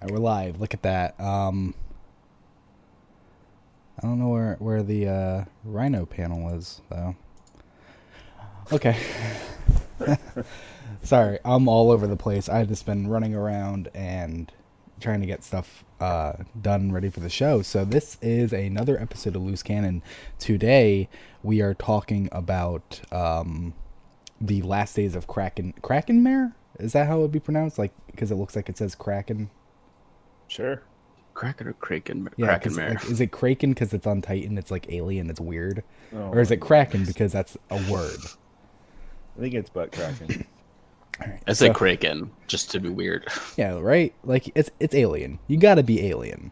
Right, we're live. Look at that. I don't know where the Rhino panel is, though. Okay. Sorry, I'm all over the place. I've just been running around and trying to get stuff done, ready for the show. So this is another episode of Loose Cannon. Today we are talking about the last days of Kraken Mare? Is that how it would be pronounced? Like, because it looks like it says Kraken. Sure. Kraken or Kraken? Yeah, Kraken Mare. Like, is it Kraken because it's on Titan, it's like alien, it's weird? Oh, or is it Kraken because that's a word? I think it's butt Kraken. All right, I say Kraken just to be weird. Yeah, right? Like, it's alien. You gotta be alien.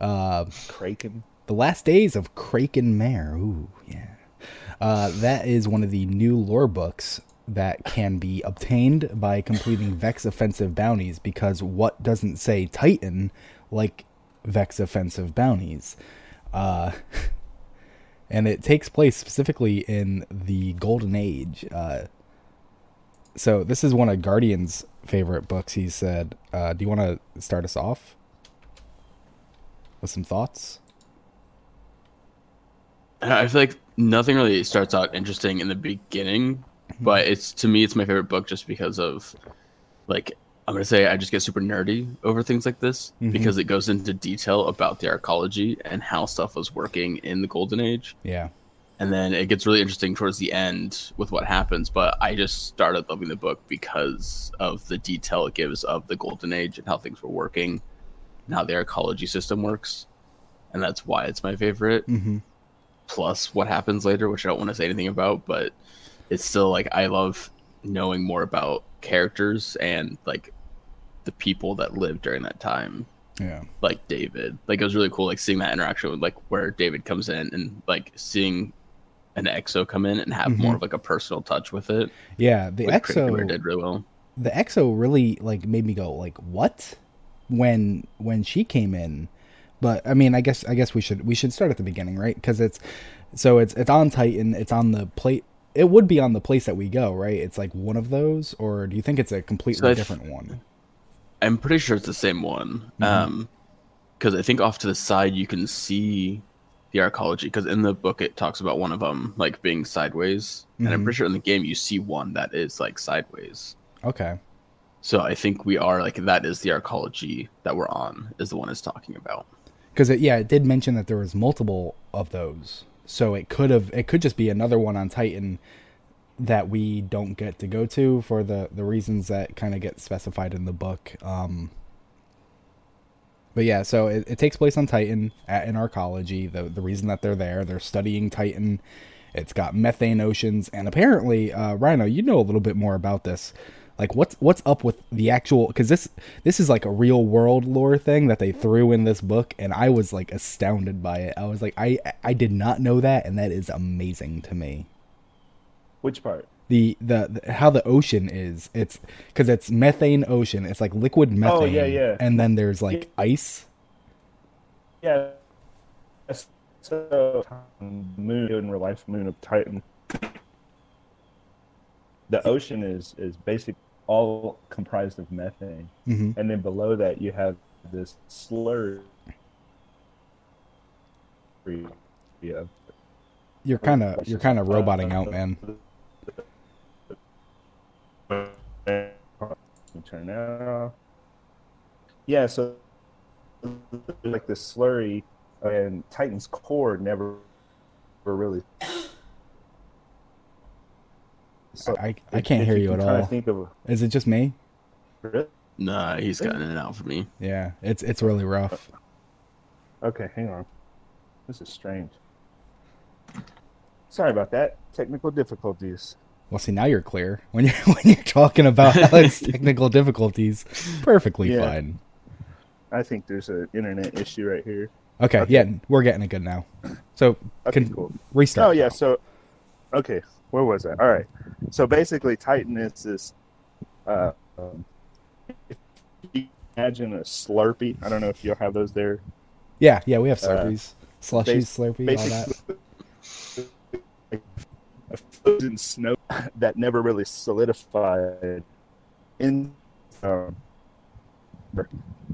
Kraken? The last days of Kraken Mare. Ooh, yeah. That is one of the new lore books that can be obtained by completing Vex Offensive bounties, because what doesn't say Titan like Vex Offensive bounties? And it takes place specifically in the Golden Age. So this is one of Guardians' favorite books, he said. Do you want to start us off with some thoughts? I feel like nothing really starts out interesting in the beginning, but to me it's my favorite book just because of, like, I'm gonna say I just get super nerdy over things like this, because it goes into detail about the arcology and how stuff was working in the Golden Age. Yeah, and then it gets really interesting towards the end with what happens. But I just started loving the book because of the detail it gives of the Golden Age and how things were working, and how the arcology system works, and that's why it's my favorite. Plus what happens later, which I don't want to say anything about, but it's still, like, I love knowing more about characters and, like, the people that lived during that time. Yeah. Like, David. Like, it was really cool, like, seeing that interaction with, like, where David comes in and, like, seeing an Exo come in and have more of, like, a personal touch with it. Yeah, the Exo did really well. The Exo really, like, made me go, like, what? When she came in. But, I mean, I guess we should start at the beginning, right? Because it's on Titan, it's on the plate. It would be on the place that we go, right? It's like one of those, or do you think it's a completely different one? I'm pretty sure it's the same one. Because I think off to the side you can see the arcology, because in the book it talks about one of them, like, being sideways. And I'm pretty sure in the game you see one that is, like, sideways. Okay. So I think we are, like, that is the arcology that we're on, is the one it's talking about. Because, it did mention that there was multiple of those. So it could just be another one on Titan that we don't get to go to for the reasons that kind of get specified in the book. But yeah, so it takes place on Titan at an arcology. The reason that they're there, they're studying Titan. It's got methane oceans, and apparently, Rhino, you know a little bit more about this. Like, what's up with the actual? Because this is like a real world lore thing that they threw in this book, and I was, like, astounded by it. I was like, I did not know that, and that is amazing to me. Which part? The how the ocean is. It's because it's methane ocean. It's like liquid methane. Oh yeah. And then there's, like, ice. Yeah. So moon in real life, moon of Titan. The ocean is basically all comprised of methane. And then below that you have this slurry. Yeah. You're kind of roboting out, man. Turn that off. Yeah, so, like, the slurry and Titan's core never really. So I can't hear you at all. Is it just me? Nah, he's gotten in and out for me. Yeah, it's really rough. Okay, hang on. This is strange. Sorry about that. Technical difficulties. Well, see, now you're clear. When you're talking about Alex technical difficulties, perfectly fine. I think there's an internet issue right here. Okay. Yeah, we're getting it good now. So cool. Restart. Oh yeah, so okay. Where was I? All right. So basically, Titan is this. If you imagine a Slurpee, I don't know if you'll have those there. Yeah, we have Slurpees, Slurpee, all that. Like a frozen snow that never really solidified in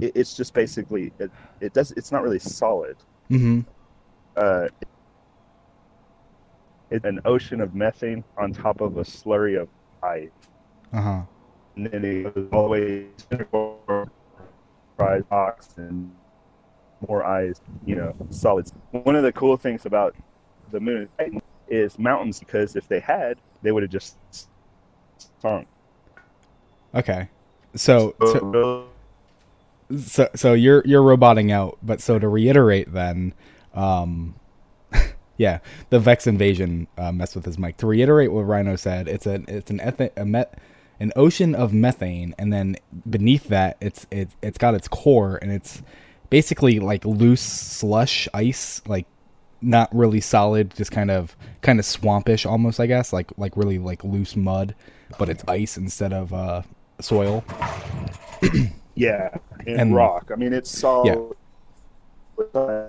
it's just basically it's not really solid. Mm-hmm. It's an ocean of methane on top of a slurry of ice. Uh-huh. And then it goes all the way to fries, oxygen, more ice, you know, solids. One of the cool things about the moon is mountains, because if they had, they would have just sunk. Okay. So you're roboting out, but so to reiterate then, yeah, the Vex invasion messed with his mic. To reiterate what Rhino said, it's an ocean of methane, and then beneath that, it's got its core, and it's basically like loose slush ice, like not really solid, just kind of swampish almost, I guess, like really like loose mud, but it's ice instead of soil. Yeah, and rock. I mean, it's solid. Yeah.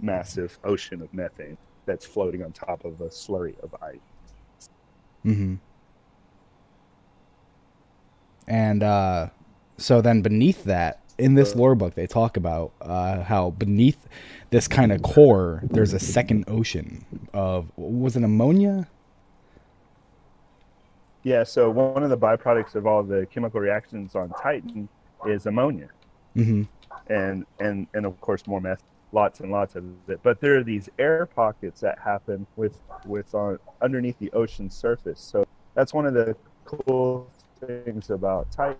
Massive ocean of methane that's floating on top of a slurry of ice. Mm-hmm. And so then beneath that, in this lore book, they talk about how beneath this kind of core, there's a second ocean of, was it ammonia? Yeah, so one of the byproducts of all the chemical reactions on Titan is ammonia. Mm-hmm. And of course, more methane. Lots and lots of it, but there are these air pockets that happen with underneath the ocean surface. So that's one of the cool things about Titan.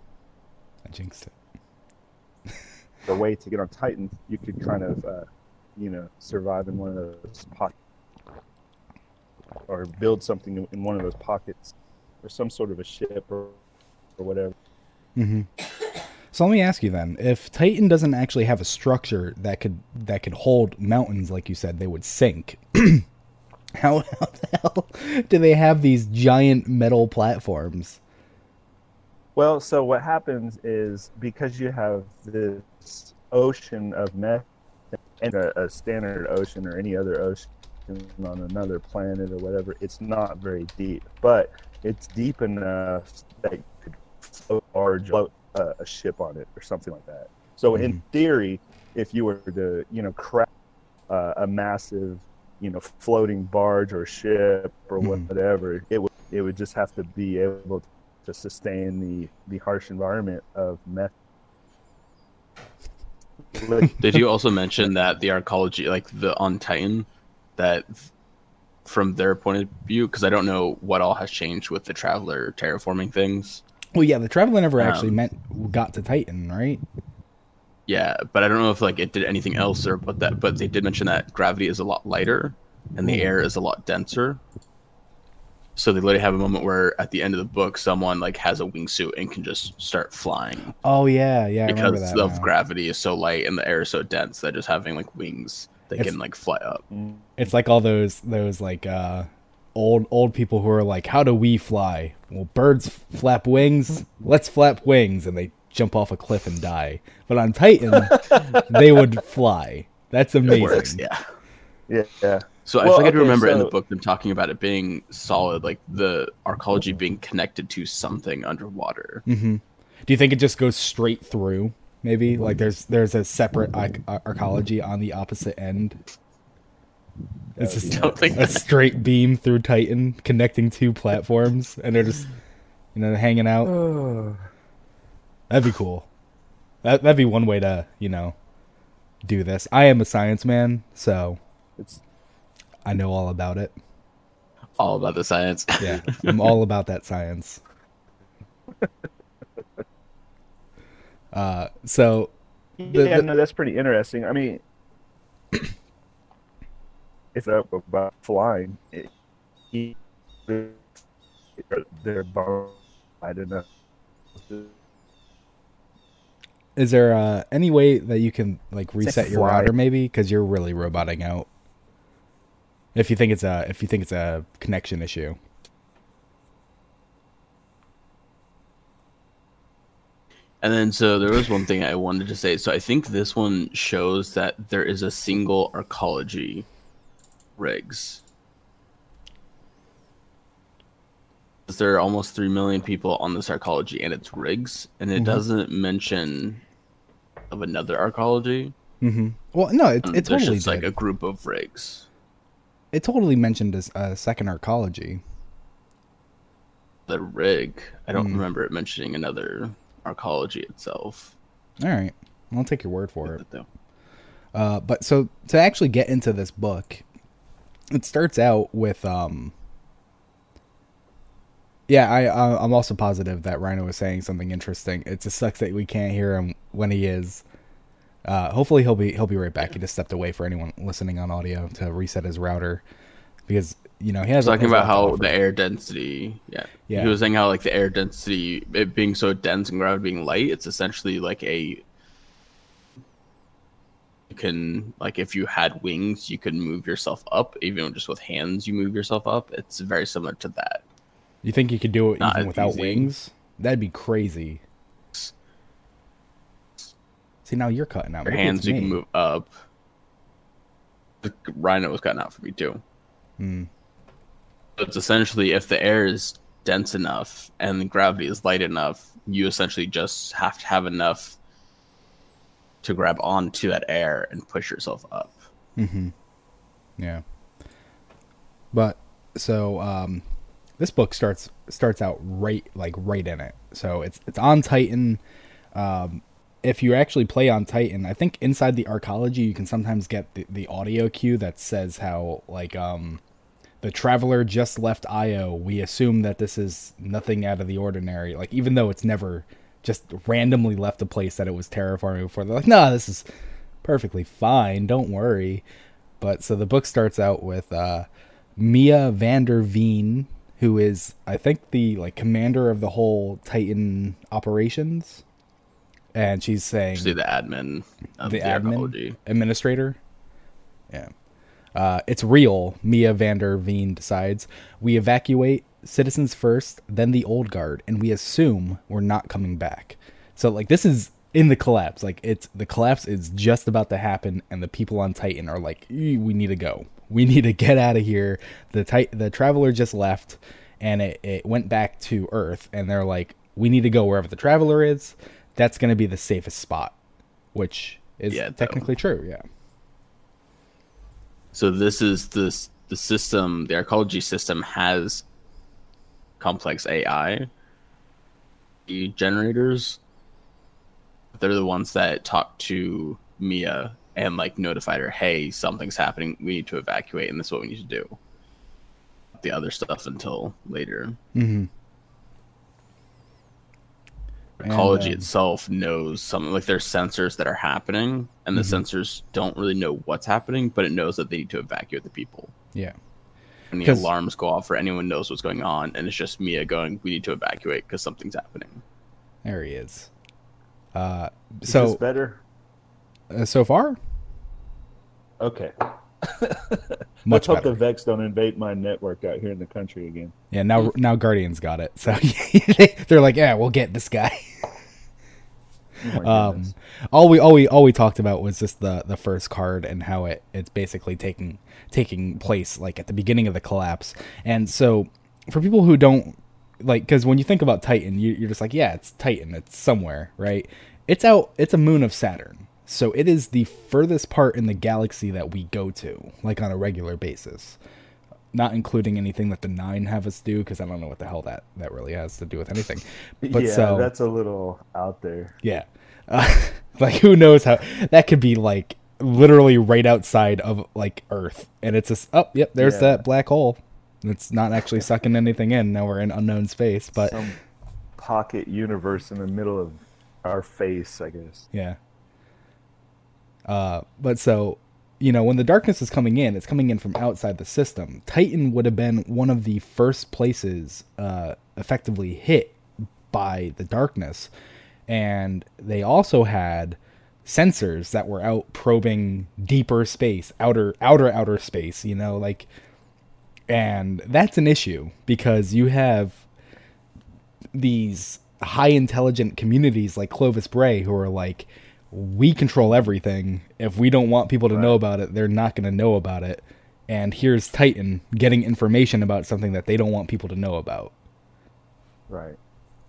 I jinxed it. The way to get on Titan, you could kind of, survive in one of those pockets, or build something in one of those pockets, or some sort of a ship or whatever. Mm-hmm. So let me ask you then, if Titan doesn't actually have a structure that could hold mountains, like you said, they would sink. How the hell do they have these giant metal platforms? Well, so what happens is, because you have this ocean of methane, and a standard ocean or any other ocean on another planet or whatever, it's not very deep, but it's deep enough that you could float large a ship on it or something like that. So mm-hmm. In theory, if you were to craft a massive floating barge or ship or mm-hmm. whatever, it would just have to be able to sustain the harsh environment of meth. Did you also mention that the Arcology, on Titan, that from their point of view, because I don't know what all has changed with the Traveler terraforming things. Well, yeah, the Traveler never actually got to Titan, right? Yeah, but I don't know if it did anything else or but they did mention that gravity is a lot lighter and the air is a lot denser. So they literally have a moment where at the end of the book, someone has a wingsuit and can just start flying. Oh yeah, because I remember that gravity is so light and the air is so dense that just having wings, they can fly up. It's like all those old people who are how do we fly? Well, birds flap wings. Let's flap wings, and they jump off a cliff and die. But on Titan, they would fly. That's amazing. It works, yeah. So I remember in the book them talking about it being solid, the Arcology being connected to something underwater. Mm-hmm. Do you think it just goes straight through? Maybe there's a separate Arcology on the opposite end. It's just a straight beam through Titan, connecting two platforms, and they're just, hanging out. Oh. That'd be cool. That'd be one way to, do this. I am a science man, so I know all about it. All about the science. Yeah, I'm all about that science. That's pretty interesting. I mean. It's up about flying. They're bombed. I don't know. Is there any way that you can reset your router, maybe? Because you're really roboting out. If you think it's a connection issue. And then, so there was one thing I wanted to say. So I think this one shows that there is a single Arcology. Rigs. because there are almost 3 million people on this Arcology and its rigs, and it doesn't mention of another Arcology. Well, no, it totally just like a group of rigs. It totally mentioned a second Arcology. The rig. I don't remember it mentioning another Arcology itself. All right, I'll take your word for it. But so to actually get into this book, it starts out with I'm also positive that Rhino was saying something interesting. It just sucks that we can't hear him when he is. Hopefully he'll be right back. He just stepped away for anyone listening on audio to reset his router, because he has talking about how the air density. Yeah. He was saying how like the air density, it being so dense and gravity being light, it's essentially like a. You can, like, if you had wings, you could move yourself up. Even just with hands, you move yourself up. It's very similar to that. You think you could do it even without wings? That'd be crazy. See, now you're cutting out. Your hands, you can move up. The Rhino was cutting out for me too. It's essentially, if the air is dense enough and the gravity is light enough, you essentially just have to have enough to grab onto that air and push yourself up. Yeah. But so this book starts out right in it. So it's on Titan. If you actually play on Titan, I think inside the Arcology, you can sometimes get the audio cue that says how like the Traveler just left Io. We assume that this is nothing out of the ordinary. Like, even though it's never just randomly left a place that it was terraforming before, they're like, no, this is perfectly fine. Don't worry. But so the book starts out with Mia Vanderveen, who is, I think, the like commander of the whole Titan operations. And she's saying... She's the admin of the Arcology. Administrator? Yeah. It's real, Mia Vanderveen decides. We evacuate, citizens first, then the old guard, and we assume we're not coming back. So, like, this is in the collapse. Like, the collapse is just about to happen, and the people on Titan are like, we need to go. We need to get out of here. The Traveler just left, and it went back to Earth, and they're like, we need to go wherever the Traveler is. That's going to be the safest spot, which is technically true. Yeah. So this is the system. The Arcology system has complex AI generators. They're the ones that talk to Mia and like notified her, hey, something's happening. We need to evacuate, and this is what we need to do. The other stuff until later. Arcology itself knows something, like there's sensors that are happening, and the sensors don't really know what's happening, but it knows that they need to evacuate the people. Yeah. And the alarms go off, or anyone knows what's going on, and it's just Mia going, we need to evacuate because something's happening. There he is. Is this better? So far? Okay. Let's hope the Vex don't invade my network out here in the country again. Yeah, now Guardians got it. So they're like, yeah, we'll get this guy. All we talked about was just the first card and how it's basically taking place like at the beginning of the collapse. And so for people who don't like, because when you think about Titan, you're just like, yeah, it's Titan, it's somewhere, right? It's a moon of Saturn. So it is the furthest part in the galaxy that we go to, like on a regular basis, not including anything that the Nine have us do, because I don't know what the hell that really has to do with anything. But yeah, so, that's a little out there. Yeah. Like, who knows how that could be, like, literally right outside of, like, Earth. And it's just, that black hole. It's not actually sucking anything in. Now we're in unknown space. But some pocket universe in the middle of our face, I guess. Yeah. But so, when the darkness is coming in, it's coming in from outside the system. Titan would have been one of the first places effectively hit by the darkness. And they also had sensors that were out probing deeper space, outer space, and that's an issue because you have these high intelligent communities like Clovis Bray who are like, we control everything. If we don't want people to know about it, they're not going to know about it. And here's Titan getting information about something that they don't want people to know about. Right.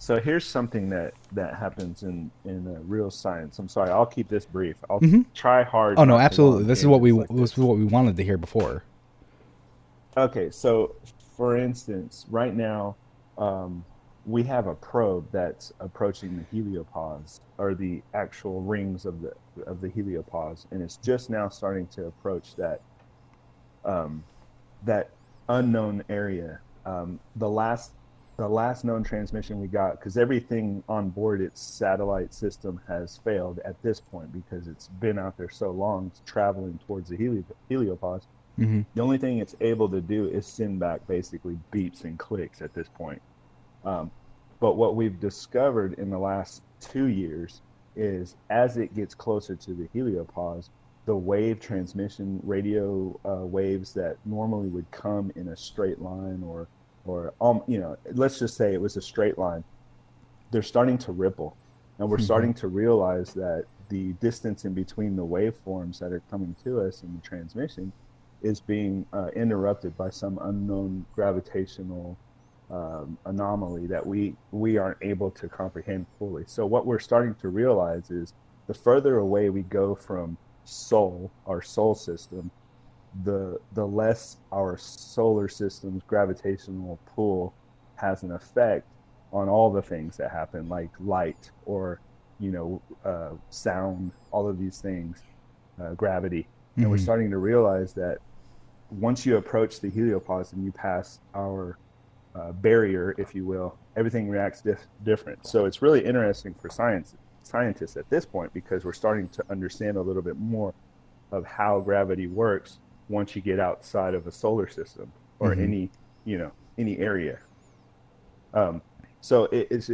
So here's something that happens in real science. I'm sorry, I'll keep this brief. I'll try hard. Oh no, absolutely. This is what we wanted to hear before. Okay, so for instance, right now, we have a probe that's approaching the heliopause, or the actual rings of the heliopause, and it's just now starting to approach that that unknown area. The last known transmission we got, because everything on board its satellite system has failed at this point because it's been out there so long, traveling towards the heliopause. Mm-hmm. The only thing it's able to do is send back basically beeps and clicks at this point. But what we've discovered in the last 2 years is as it gets closer to the heliopause, the wave transmission radio waves that normally would come in a straight line or let's just say it was a straight line, they're starting to ripple. And we're starting to realize that the distance in between the waveforms that are coming to us in the transmission is being interrupted by some unknown gravitational anomaly that we aren't able to comprehend fully. So what we're starting to realize is the further away we go from Sol, our Sol system, the less our solar system's gravitational pull has an effect on all the things that happen, like light or sound, all of these things, gravity. Mm-hmm. And we're starting to realize that once you approach the heliopause and you pass our barrier, if you will, everything reacts different. So it's really interesting for scientists at this point, because we're starting to understand a little bit more of how gravity works once you get outside of a solar system or any area. So it's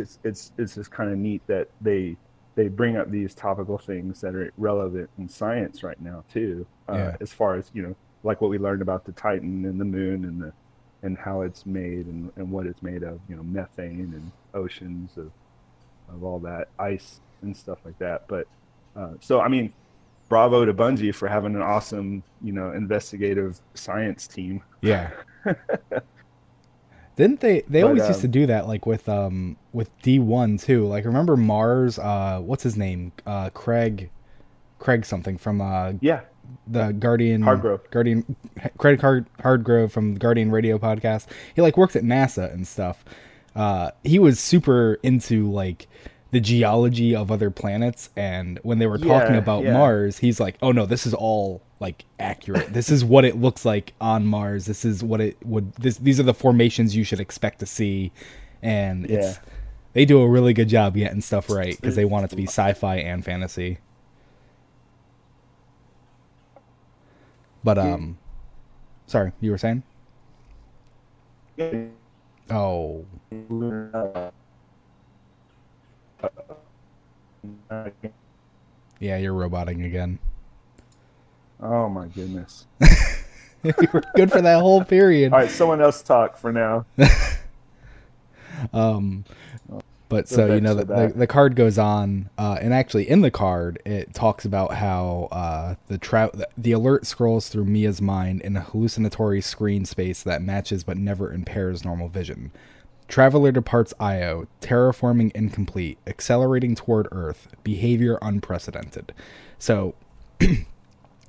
just kind of neat that they bring up these topical things that are relevant in science right now too. As far as like what we learned about the Titan and the moon and how it's made and what it's made of, methane and oceans of all that, ice and stuff like that. But so I mean, bravo to Bungie for having an awesome, investigative science team. Yeah. Didn't they always used to do that, like with D1 too? Like, remember Mars? What's his name? Craig something from the Guardian Hardgrove. Craig Hardgrove from the Guardian Radio podcast. He worked at NASA and stuff. He was super into the geology of other planets, and when they were talking about Mars, he's like, oh no, this is all accurate. This is what it looks like on Mars. This is what it would, these are the formations you should expect to see. And they do a really good job getting stuff right, because they want it to be sci-fi and fantasy. But sorry, you were saying? Oh, yeah, you're roboting again. Oh my goodness. You were good for that whole period. All right, someone else talk for now. But so the card goes on, and actually in the card it talks about how the alert scrolls through Mia's mind in a hallucinatory screen space that matches but never impairs normal vision. Traveler departs Io, terraforming incomplete, accelerating toward Earth, behavior unprecedented. So,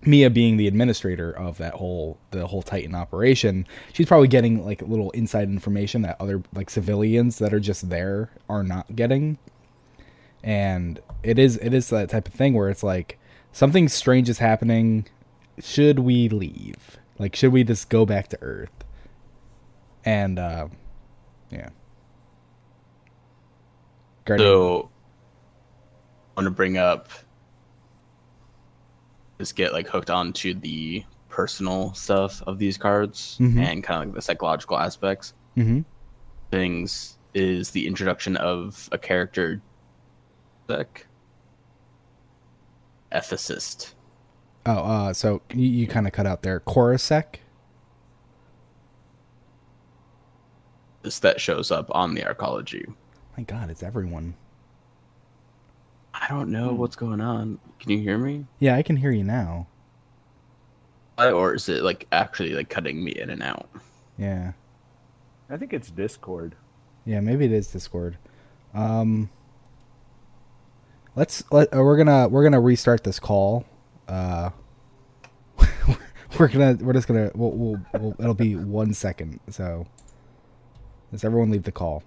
Mia being the administrator of the whole Titan operation, she's probably getting little inside information that other civilians that are just there are not getting. And it is that type of thing where it's something strange is happening. Should we leave? Should we just go back to Earth? And yeah. Guardian. So, I want to bring up, just get hooked onto the personal stuff of these cards and kind of the psychological aspects. Mm-hmm. Things is the introduction of a character, ethicist. Oh, so you kind of cut out there, Koresec. That shows up on the Arcology. My God, it's everyone. I don't know what's going on. Can you hear me? Yeah, I can hear you now. Or is it actually cutting me in and out? Yeah, I think it's Discord. Yeah, maybe it is Discord. We're gonna restart this call. It'll be 1 second. So does everyone leave the call?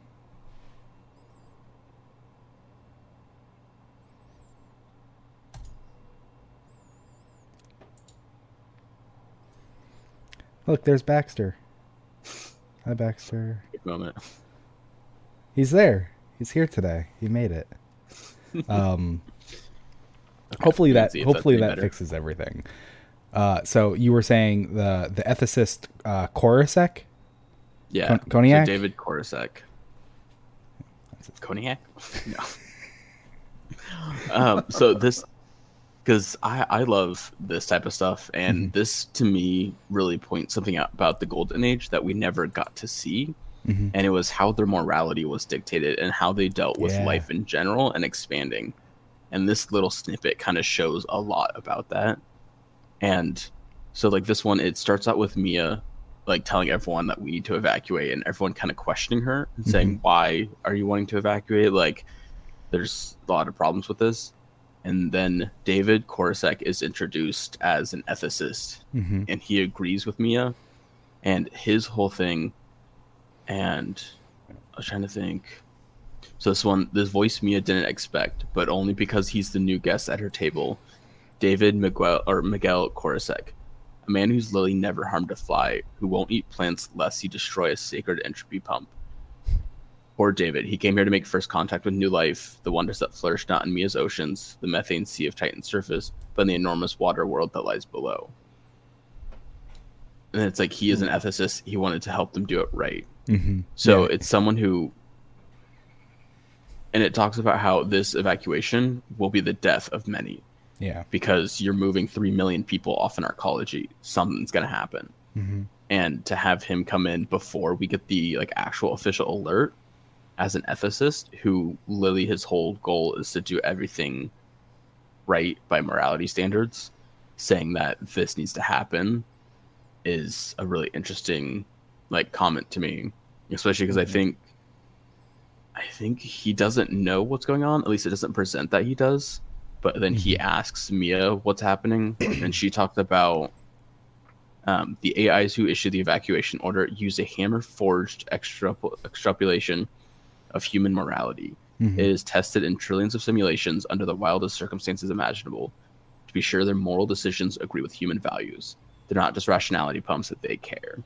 Look, there's Baxter. Hi, Baxter. Good moment. He's there. He's here today. He made it. Okay, hopefully that fixes everything. So you were saying the ethicist Koresec? Yeah. Koniak? So David Koresec. Koniak? No. So this, because I love this type of stuff, and mm-hmm. this to me really points something out about the Golden Age that we never got to see. Mm-hmm. And it was how their morality was dictated and how they dealt with life in general and expanding. And this little snippet kind of shows a lot about that. And so, like, this one, it starts out with Mia, like, telling everyone that we need to evacuate, and everyone kind of questioning her and mm-hmm. saying, why are you wanting to evacuate? Like, there's a lot of problems with this. And then David Koresec is introduced as an ethicist, mm-hmm. and he agrees with Mia. And his whole thing... And I was trying to think. So this voice Mia didn't expect, but only because he's the new guest at her table. David Miguel Koresec, a man who's literally never harmed a fly, who won't eat plants lest he destroy a sacred entropy pump. Poor David. He came here to make first contact with new life, the wonders that flourish not in Mia's oceans, the methane sea of Titan's surface, but in the enormous water world that lies below. And it's like, he is an ethicist. He wanted to help them do it right. Mm-hmm. So it's someone who, and it talks about how this evacuation will be the death of many. Yeah. Because you're moving 3 million people off in Arcology. Something's going to happen. Mm-hmm. And to have him come in before we get the like actual official alert as an ethicist who literally his whole goal is to do everything right by morality standards, saying that this needs to happen, is a really interesting like comment to me, especially because I think he doesn't know what's going on. At least it doesn't present that he does. But then he asks Mia what's happening, and she talked about the AIs who issued the evacuation order use a hammer-forged extrapolation of human morality. Mm-hmm. It is tested in trillions of simulations under the wildest circumstances imaginable to be sure their moral decisions agree with human values. They're not just rationality pumps that they care.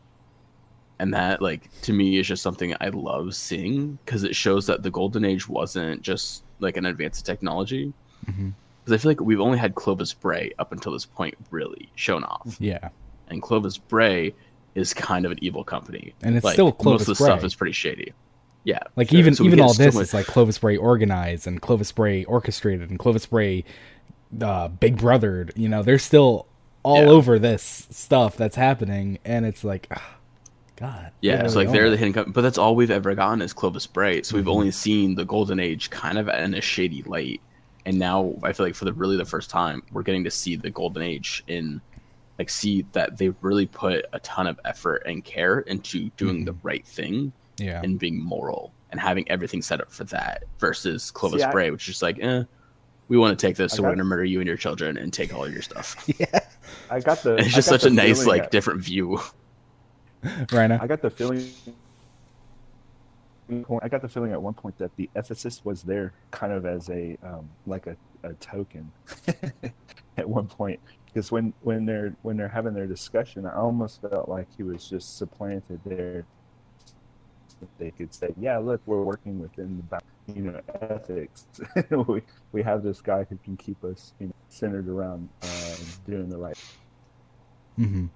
And that, like, to me is just something I love seeing because it shows that the Golden Age wasn't just like an advance of technology. Because I feel like we've only had Clovis Bray up until this point really shown off. Yeah. And Clovis Bray is kind of an evil company. And it's like, still Clovis Bray. Most of the stuff is pretty shady. Yeah. Like, sure. Even all this is like Clovis Bray organized and Clovis Bray orchestrated and Clovis Bray big brothered. You know, there's still... all over this stuff that's happening, and it's like, God. Yeah, it's so like they're the hidden company, but that's all we've ever gotten is Clovis Bray. So we've only seen the Golden Age kind of in a shady light, and now I feel like for the first time we're getting to see the Golden Age in, like, see that they really put a ton of effort and care into doing the right thing, and being moral and having everything set up for that versus Clovis Bray, which is just like, we want to take this, so we're going to murder you and your children and take all of your stuff. Yeah, I got the. It's just such a nice, like, different view. Right now, I got the feeling. I got the feeling at one point that the ethicist was there, kind of as a token. At one point, because when they're having their discussion, I almost felt like he was just supplanted there. They could say, "Yeah, look, we're working within the boundaries." You know, ethics. we have this guy who can keep us, you know, centered around doing the right. Mm-hmm.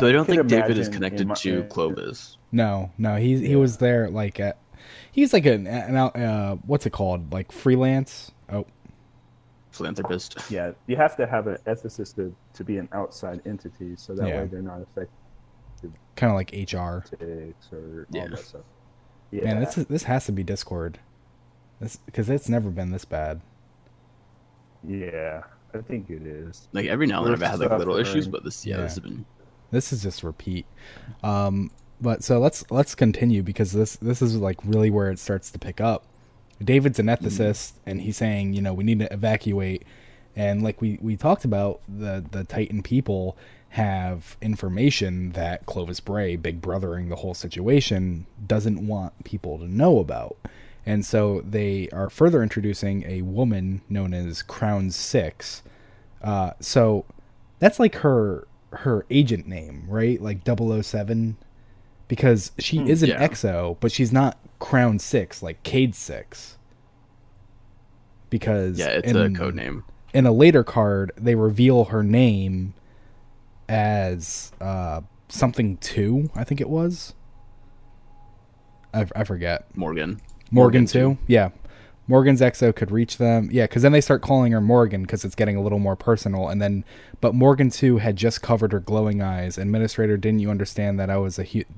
Though I don't think David is connected to Clovis. No, he was there like at. He's like an what's it called? Like freelance. Oh, philanthropist. Yeah, you have to have an ethicist to be an outside entity, so that way they're not affected. Kind of like HR. Ethics or all that stuff. Yeah. Man, this has to be Discord, because it's never been this bad. Yeah, I think it is. Like every now and then I've had like little issues, but this has been. This is just repeat. But so let's continue, because this is like really where it starts to pick up. David's an ethicist, and he's saying, you know, we need to evacuate. And like we talked about, the Titan people have information that Clovis Bray, big brothering the whole situation, doesn't want people to know about. And so they are further introducing a woman known as Crown Six. So that's like her agent name, right? Like 007, because she is an Exo, but she's not Crown Six, like Cade Six. Because it's a code name. In a later card, they reveal her name as something 2, I think it was. I forget. Morgan Two. Yeah. Morgan's Exo could reach them. Yeah, because then they start calling her Morgan because it's getting a little more personal. And then, but Morgan Two had just covered her glowing eyes. Administrator, didn't you understand that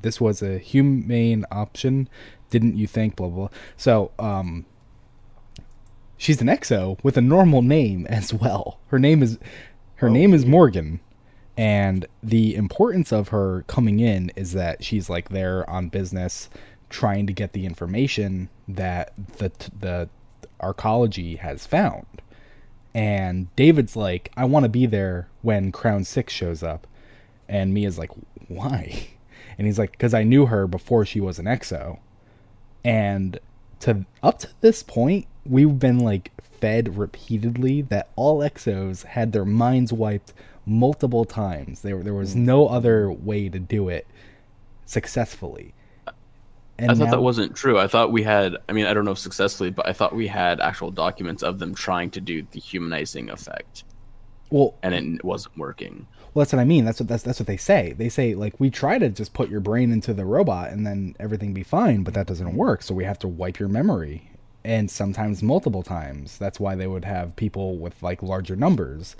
this was a humane option? Didn't you think? Blah blah. So, she's an Exo with a normal name as well. Her name is Morgan, and the importance of her coming in is that she's like there on business, trying to get the information that the Arcology has found. And David's like, I want to be there when Crown Six shows up. And Mia's like, why? And he's like, because I knew her before she was an Exo. And up to this point, we've been like fed repeatedly that all Exos had their minds wiped multiple times. There was no other way to do it successfully. And I thought that wasn't true. I thought we had, I mean, I don't know successfully, but I thought we had actual documents of them trying to do the humanizing effect. Well, and it wasn't working. Well, that's what I mean. That's what they say. They say, like, we try to just put your brain into the robot and then everything be fine, but that doesn't work. So we have to wipe your memory, and sometimes multiple times. That's why they would have people with like larger numbers.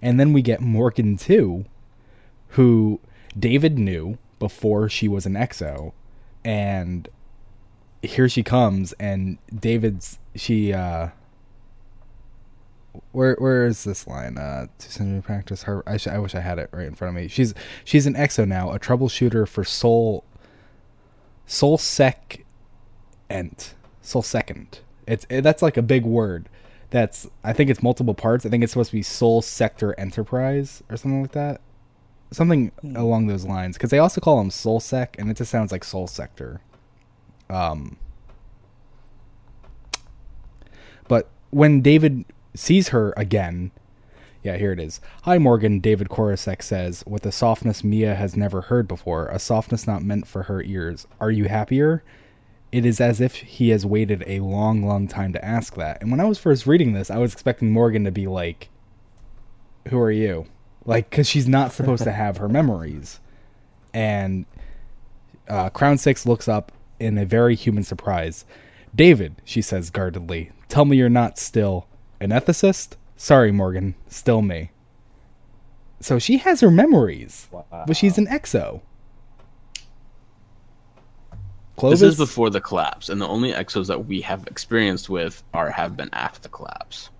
And then we get Morgan Two, who David knew before she was an Exo. And here she comes, and where is this line? Too soon to practice her. I wish I had it right in front of me. She's an Exo now, a troubleshooter for Soul Second. That's like a big word. I think it's multiple parts. I think it's supposed to be Soul Sector Enterprise or something like that. Something along those lines, because they also call him Soul Sec, and it just sounds like Soul Sector. But when David sees her again, here it is. Hi, Morgan, David Koresec says, with a softness Mia has never heard before, a softness not meant for her ears. Are you happier? It is as if he has waited a long, long time to ask that. And when I was first reading this, I was expecting Morgan to be like, who are you? Like, because she's not supposed to have her memories. And Crown Six looks up in a very human surprise. David, she says guardedly, tell me you're not still an ethicist? Sorry, Morgan, still me. So she has her memories, but she's an Exo. Clovis? This is before the collapse, and the only Exos that we have experienced with have been after the collapse.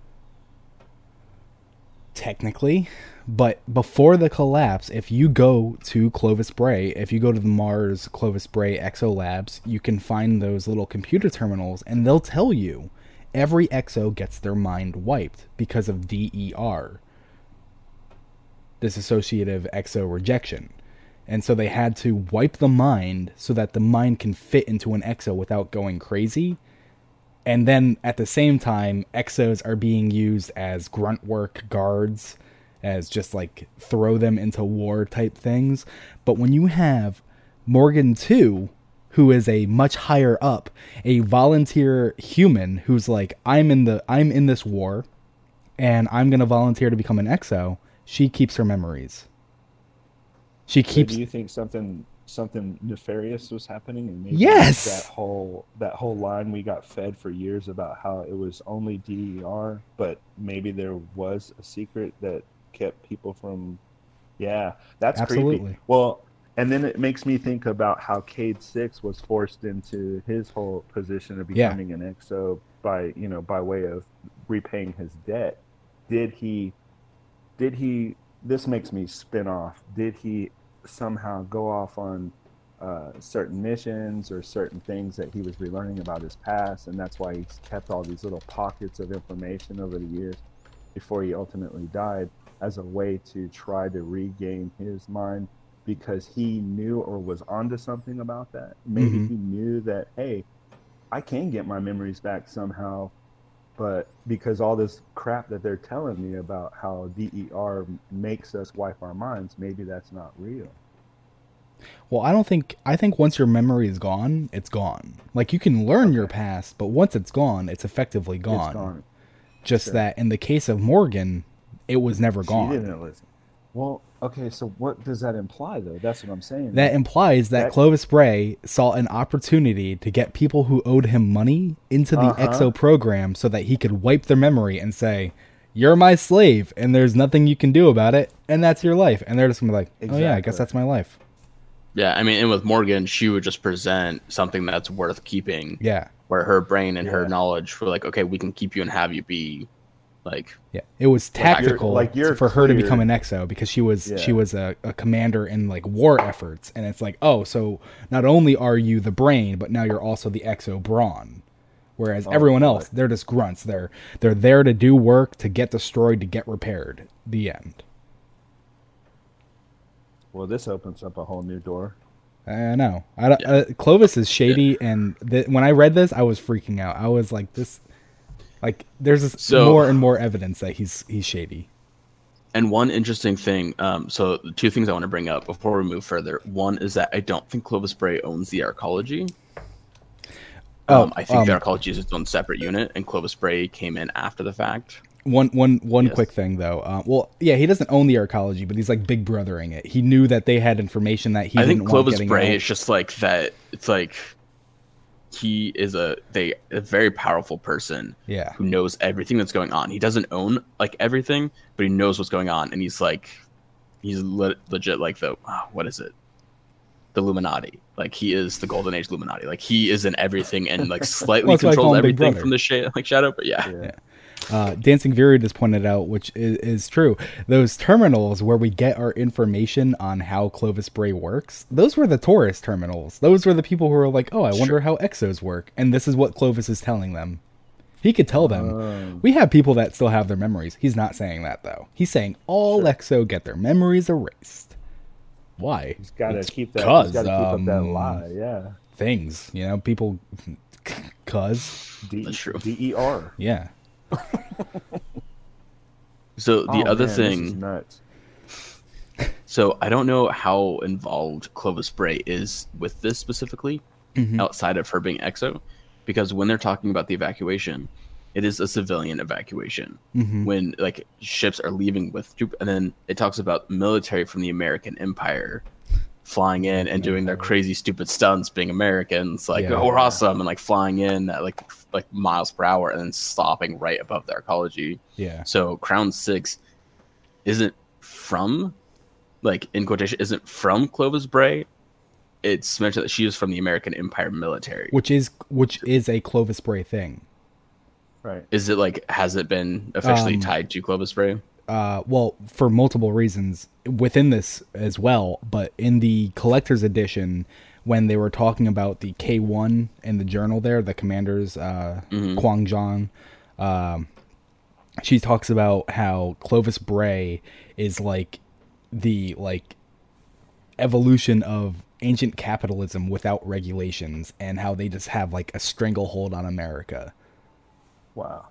Technically, but before the collapse, if you go to Clovis Bray, if you go to the Mars Clovis Bray Exo Labs, you can find those little computer terminals, and they'll tell you every Exo gets their mind wiped because of DER, Disassociative Exo Rejection. And so they had to wipe the mind so that the mind can fit into an Exo without going crazy. And then at the same time, Exos are being used as grunt work guards, as just like throw them into war type things. But when you have Morgan Two, who is a much higher up, a volunteer human who's like, I'm in this war, and I'm gonna volunteer to become an Exo, she keeps her memories. She keeps. So do you think something nefarious was happening, and maybe that whole line we got fed for years about how it was only DER, but maybe there was a secret that kept people from that's absolutely creepy. Well, and then it makes me think about how Cade Six was forced into his whole position of becoming an Exo by way of repaying his debt. Did he this makes me spin off, did he somehow go off on certain missions or certain things that he was relearning about his past, and that's why he's kept all these little pockets of information over the years before he ultimately died, as a way to try to regain his mind, because he knew or was onto something about that. Maybe he knew that, hey, I can get my memories back somehow, but because all this crap that they're telling me about how DER makes us wipe our minds, maybe that's not real. Well, I think once your memory is gone, it's gone. Like, you can learn your past, but once it's gone, it's effectively gone. It's gone. Just that in the case of Morgan, it was never gone. She didn't listen. Well, okay, so what does that imply, though? That's what I'm saying. That implies that Clovis Bray saw an opportunity to get people who owed him money into the EXO program so that he could wipe their memory and say, you're my slave, and there's nothing you can do about it, and that's your life. And they're just going to be like, oh, yeah, I guess that's my life. Yeah, I mean, and with Morgan, she would just present something that's worth keeping. Yeah. Where her brain and her knowledge were like, okay, we can keep you and have you be... Like, yeah, it was tactical for her to become an exo, because she was a commander in like war efforts, and it's like, oh, so not only are you the brain, but now you're also the exo brawn. Whereas everyone else, they're just grunts. They're there to do work, to get destroyed, to get repaired. The end. Well, this opens up a whole new door. I know. Clovis is shady, and when I read this, I was freaking out. I was like, this. Like, there's more and more evidence that he's shady. And one interesting thing, so two things I want to bring up before we move further. One is that I don't think Clovis Bray owns the Arcology. I think the Arcology is its own separate unit, and Clovis Bray came in after the fact. One quick thing, though. He doesn't own the Arcology, but he's, like, big brothering it. He knew that they had information that he didn't want getting out. I think Clovis Bray is just, like, that. It's, like... He is a very powerful person who knows everything that's going on. He doesn't own like everything, but he knows what's going on, and he's like, he's legit like the Illuminati. Like, he is the Golden Age Illuminati. Like, he is in everything and like slightly controls everything from the shadow. But Dancing Viru just pointed out, which is true, those terminals where we get our information on how Clovis Bray works, those were the Taurus terminals. Those were the people who were like, oh, I wonder how Exos work. And this is what Clovis is telling them. He could tell them. We have people that still have their memories. He's not saying that, though. He's saying all Exo get their memories erased. Why? He's got to keep that up that lie, yeah. Things, you know, people, cuz. D-E-R. Yeah. So the other thing, this is nuts. So I don't know how involved Clovis Bray is with this specifically outside of her being exo, because when they're talking about the evacuation, it is a civilian evacuation when like ships are leaving with, and then it talks about military from the American Empire flying in and doing their crazy stupid stunts, being Americans, like we're awesome, and like flying in at like miles per hour and then stopping right above the Arcology. So Crown Six isn't from, like, in quotation, isn't from Clovis Bray. It's mentioned that she is from the American Empire military, which is a Clovis Bray thing, right? Is it like, has it been officially tied to Clovis Bray? Well, for multiple reasons within this as well, but in the collector's edition, when they were talking about the K-1 in the journal there, the commander's Quan Zhang, she talks about how Clovis Bray is like the like evolution of ancient capitalism without regulations, and how they just have like a stranglehold on America. Wow.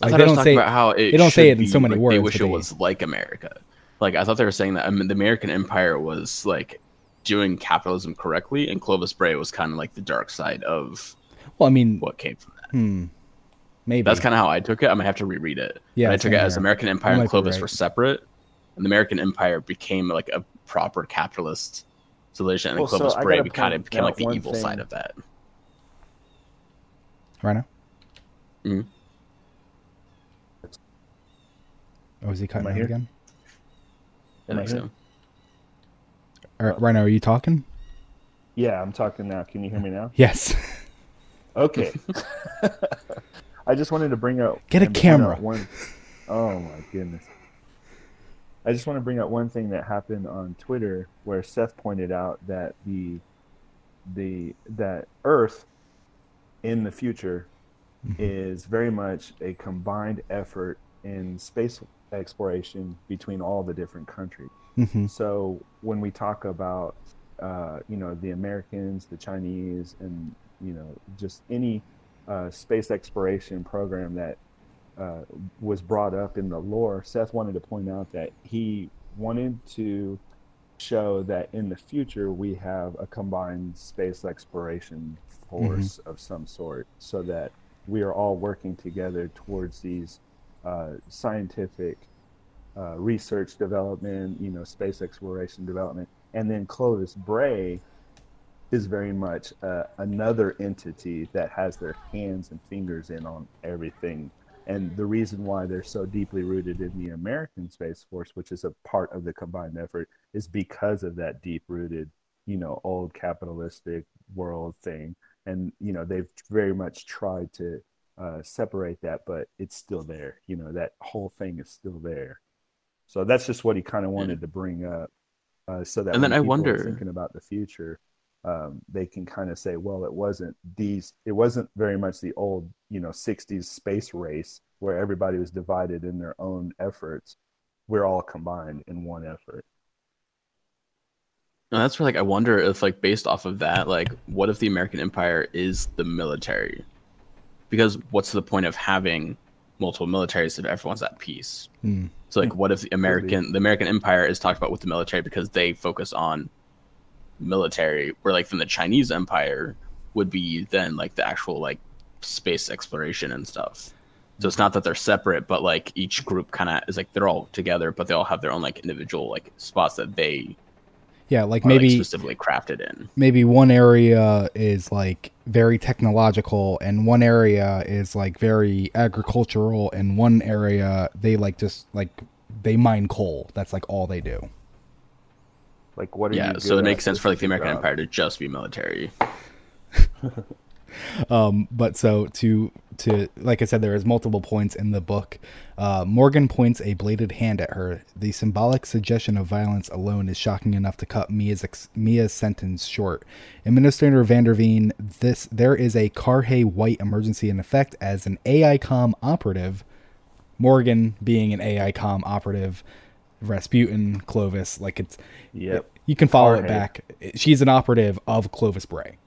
Like, I thought they don't say about how it, they don't say it in so many words. They wish it was like America. Like, I thought they were saying that, I mean, the American Empire was like doing capitalism correctly, and Clovis Bray was kind of like the dark side of. Well, I mean, what came from that? Maybe that's kind of how I took it. I'm gonna have to reread it. Yeah, I took it as American Empire and Clovis were separate, and the American Empire became like a proper capitalist civilization, and Clovis Bray kind of became like the evil side of that. Right now. Oh, is he cutting out again? I think so. All right, Rhino, are you talking? Yeah, I'm talking now. Can you hear me now? Yes. Okay. I just wanted to bring up... Get a camera. Oh, my goodness. I just want to bring up one thing that happened on Twitter, where Seth pointed out that the that Earth in the future is very much a combined effort in space exploration between all the different countries. So when we talk about the Americans, the Chinese, and just any space exploration program that was brought up in the lore, Seth wanted to point out that he wanted to show that in the future we have a combined space exploration force of some sort, so that we are all working together towards these scientific research development, space exploration development. And then Clovis Bray is very much another entity that has their hands and fingers in on everything. And the reason why they're so deeply rooted in the American Space Force, which is a part of the combined effort, is because of that deep-rooted, old capitalistic world thing. And, they've very much tried to separate that, but it's still there. That whole thing is still there. So that's just what he kind of wanted to bring up. So that and then I wonder, thinking about the future, they can kind of say, well, it wasn't very much the old, 60s space race where everybody was divided in their own efforts. We're all combined in one effort. And that's where, I wonder if, based off of that, what if the American Empire is the military? Because what's the point of having multiple militaries if everyone's at peace? So, what if the American Empire is talked about with the military because they focus on military, where from the Chinese Empire would be then the actual space exploration and stuff. So it's not that they're separate, but each group kind of is they're all together, but they all have their own individual spots that they are, maybe specifically crafted in. Maybe one area is very technological, and one area is very agricultural, and one area they they mine coal. That's all they do. What are you good so it makes sense for the American Empire to just be military. But so to like I said, there is multiple points in the book. Morgan points a bladed hand at her. The symbolic suggestion of violence alone is shocking enough to cut Mia's sentence short. Administrator Vanderveen, there is a Carhey White emergency in effect as an AICom operative. Morgan being an AICom operative, Rasputin, Clovis, you can follow it back. She's an operative of Clovis Bray.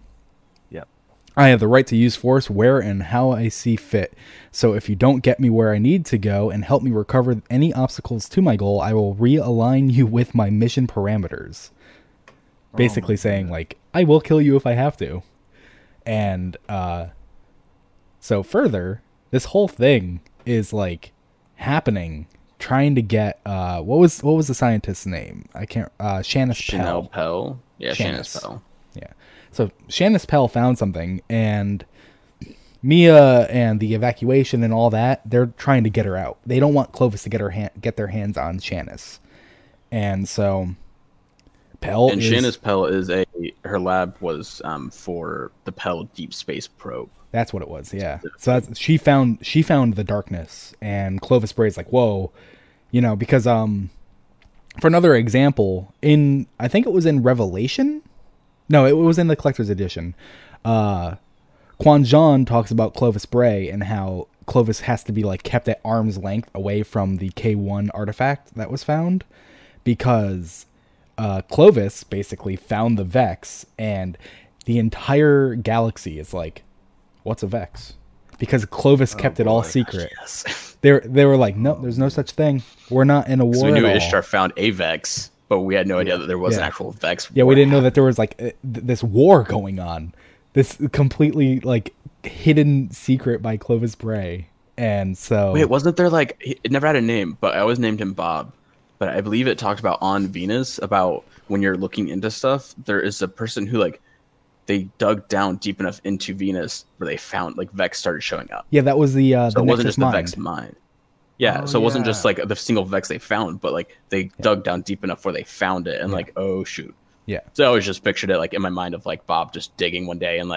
I have the right to use force where and how I see fit. So if you don't get me where I need to go and help me recover any obstacles to my goal, I will realign you with my mission parameters. Basically saying, I will kill you if I have to. And so further, this whole thing is happening, trying to get what was the scientist's name? I can't Shanice Pell. Pell. Yeah, Shanice Pell. Yeah. So Shanice Pell found something, and Mia and the evacuation and all that, they're trying to get her out. They don't want Clovis to get their hands on Shanice. And so Pell and Shanice Pell is her lab was for the Pell Deep Space Probe. That's what it was, yeah. So she found the darkness, and Clovis Bray's whoa, because for another example, I think it was in Revelation. No, it was in the collector's edition. Quan Zhang talks about Clovis Bray and how Clovis has to be kept at arm's length away from the K-1 artifact that was found, because Clovis basically found the Vex, and the entire galaxy is what's a Vex? Because Clovis kept it all secret. Gosh, yes. They were no, there's no such thing. We're not in a war. We knew Ishtar found a Vex, but we had no idea that there was an actual Vex. Yeah, we didn't know that there was this war going on, this completely hidden secret by Clovis Bray. And so wait, wasn't there it never had a name, but I always named him Bob. But I believe it talked about on Venus about when you're looking into stuff, there is a person who they dug down deep enough into Venus where they found Vex started showing up. Yeah, that was the so the it wasn't just mind. The Vex mind. Yeah, so it wasn't just the single Vex they found, but they dug down deep enough where they found it, and oh shoot. Yeah. So I always just pictured it in my mind of Bob just digging one day and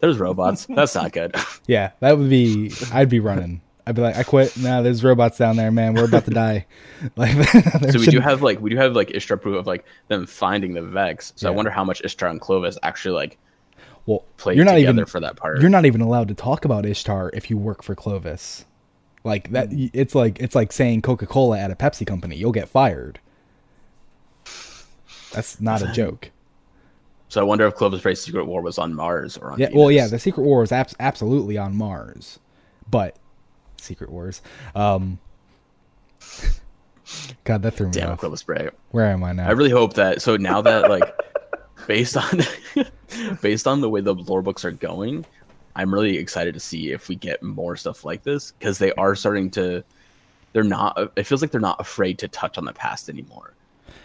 there's robots. That's not good. Yeah, that would be I'd be running. I'd be like, I quit. Nah, there's robots down there, man. We're about to die. Like, so we do have Ishtar proof of like them finding the Vex. So yeah. I wonder how much Ishtar and Clovis actually like played together for that part. You're not even allowed to talk about Ishtar if you work for Clovis. Like that, it's like saying Coca-Cola at a Pepsi company. You'll get fired. That's not a joke. So I wonder if Clovis Bray's secret war was on Mars or on Venus. Well, yeah, the secret war was absolutely on Mars, but secret wars. God, that threw me off. Clovis Bray. Where am I now? I really hope that. So now that like, based on the way the lore books are going, I'm really excited to see if we get more stuff like this because they are starting to. They're not. It feels like they're not afraid to touch on the past anymore.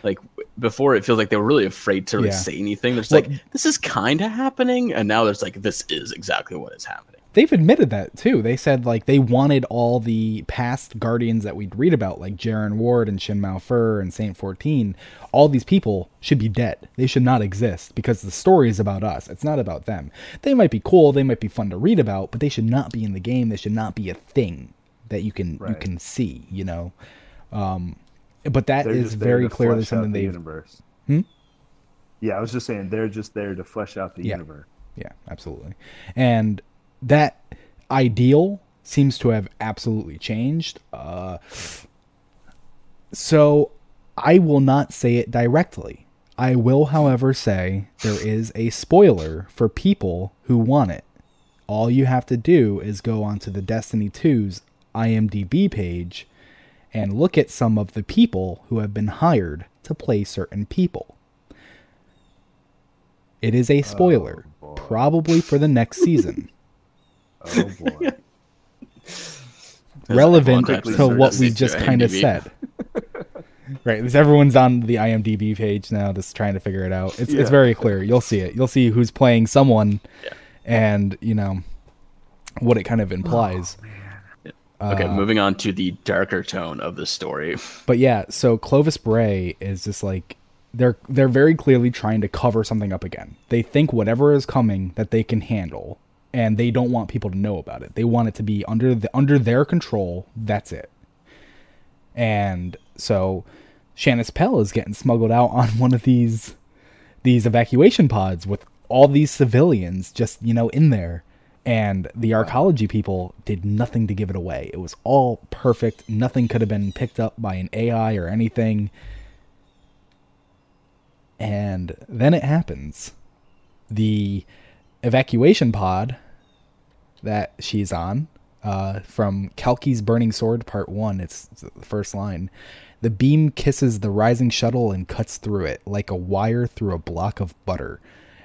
Like before, it feels like they were really afraid to say anything. They're just like, this is kind of happening. And now there's like, this is exactly what is happening. They've admitted that too. They said like they wanted all the past Guardians that we'd read about, like Jaren Ward and Shin Mao Fur and Saint 14. All these people should be dead. They should not exist because the story is about us. It's not about them. They might be cool. They might be fun to read about, but they should not be in the game. They should not be a thing that you can see, you know? But that is very clearly something they've... Universe. Yeah, I was just saying, they're just there to flesh out the universe. Yeah, absolutely. And that ideal seems to have absolutely changed. So I will not say it directly. I will, however, say there is a spoiler for people who want it. All you have to do is go onto the Destiny 2's IMDb page and look at some of the people who have been hired to play certain people. It is a spoiler, probably for the next season. Oh boy! Relevant to what we just kind of said. Right, everyone's on the IMDb page now, just trying to figure it out. It's very clear. You'll see it. You'll see who's playing someone, and you know what it kind of implies. Oh, okay, moving on to the darker tone of the story. But yeah, so Clovis Bray is just like they're very clearly trying to cover something up again. They think whatever is coming that they can handle, and they don't want people to know about it. They want it to be under their control. That's it. And so Shanice Pell is getting smuggled out on one of these evacuation pods with all these civilians just, you know, in there. And the Arcology people did nothing to give it away. It was all perfect. Nothing could have been picked up by an AI or anything. And then it happens. The evacuation pod that she's on, from Kalki's Burning Sword Part 1, it's the first line. The beam kisses the rising shuttle and cuts through it like a wire through a block of butter.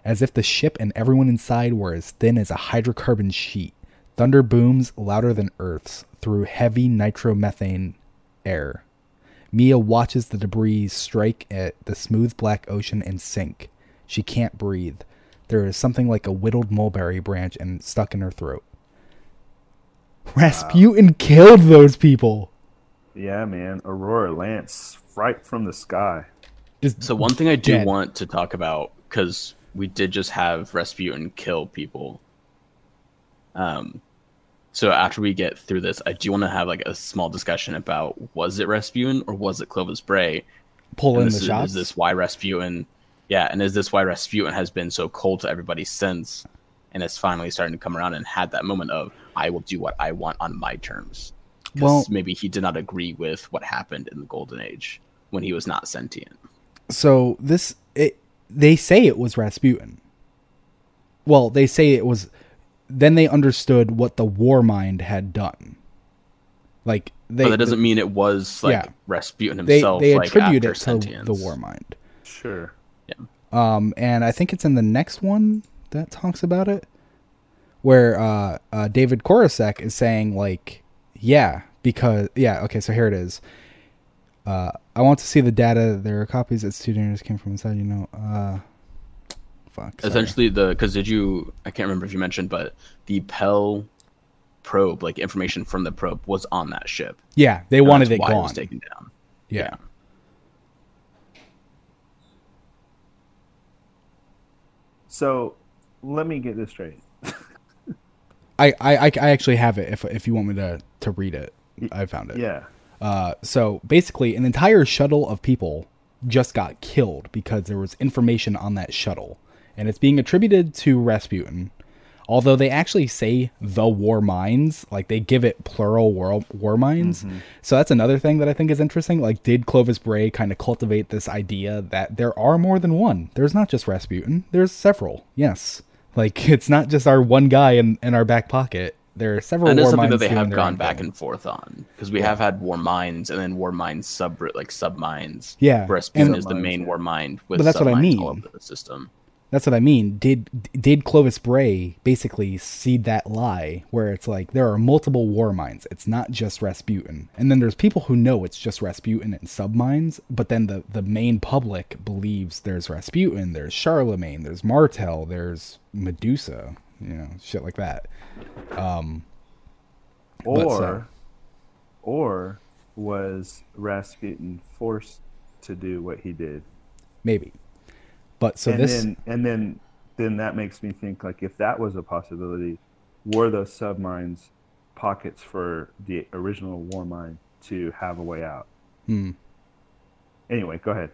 As if the ship and everyone inside were as thin as a hydrocarbon sheet. Thunder booms louder than Earth's through heavy nitromethane air. Mia watches the debris strike at the smooth black ocean and sink. She can't breathe. There is something like a whittled mulberry branch and stuck in her throat. Rasputin killed those people. Yeah, man. Aurora Lance, right from the sky. So one thing I do want to talk about, because... we did just have Rasputin kill people. So after we get through this, I do want to have like a small discussion about, was it Rasputin or was it Clovis Bray? Pulling the shots? Is this why Rasputin... yeah, and is this why Rasputin has been so cold to everybody since and is finally starting to come around and had that moment of, I will do what I want on my terms? Because maybe he did not agree with what happened in the Golden Age when he was not sentient. So this... They say it was Rasputin. Well, they say it was... then they understood what the war mind had done. Like they, that doesn't mean it was like Rasputin himself. They like attribute it to the war mind. Sure. Yeah. And I think it's in the next one that talks about it, where David Koresec is saying like, so here it is. I want to see the data. There are copies that students came from inside, you know. Essentially, I can't remember if you mentioned, but the Pell probe, like information from the probe, was on that ship. Yeah, they wanted it gone. It was taken down. Yeah. So, let me get this straight. I actually have it if you want me to to read it. I found it. Yeah. So basically an entire shuttle of people just got killed because there was information on that shuttle, and it's being attributed to Rasputin. Although they actually say the war minds, like they give it plural war minds. Mm-hmm. So that's another thing that I think is interesting. Like, did Clovis Bray kind of cultivate this idea that there are more than one? There's not just Rasputin. There's several. Yes. Like, it's not just our one guy in our back pocket. There are several war minds. And that's something that they have gone back and forth on, because we have had war minds and then war minds sub minds. Yeah. Rasputin is the main war mind with all of the system. That's what I mean. Did Clovis Bray basically seed that lie where it's like there are multiple war minds? It's not just Rasputin. And then there's people who know it's just Rasputin and subminds, but then the main public believes there's Rasputin, there's Charlemagne, there's Martel, there's Medusa, you know, shit like that. Or was Rasputin forced to do what he did? Maybe. But then that makes me think, like, if that was a possibility, were those submines pockets for the original war mine to have a way out? Anyway, go ahead.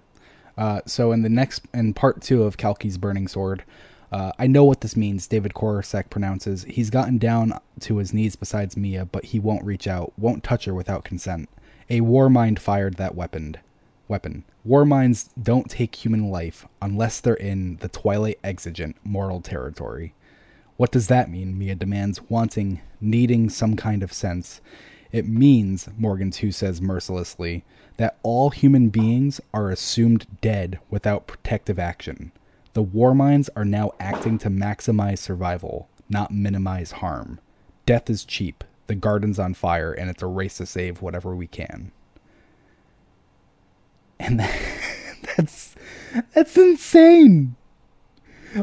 So in part 2 of Kalki's Burning Sword, I know what this means. David Koresec pronounces, he's gotten down to his knees besides Mia, but he won't reach out, won't touch her without consent. A war mine fired that weapon. War mines don't take human life unless they're in the Twilight Exigent moral territory. What does that mean? Mia demands, wanting, needing some kind of sense. It means, Morgan Two says mercilessly, that all human beings are assumed dead without protective action. The war mines are now acting to maximize survival, not minimize harm. Death is cheap. The garden's on fire, and it's a race to save whatever we can. And that's insane.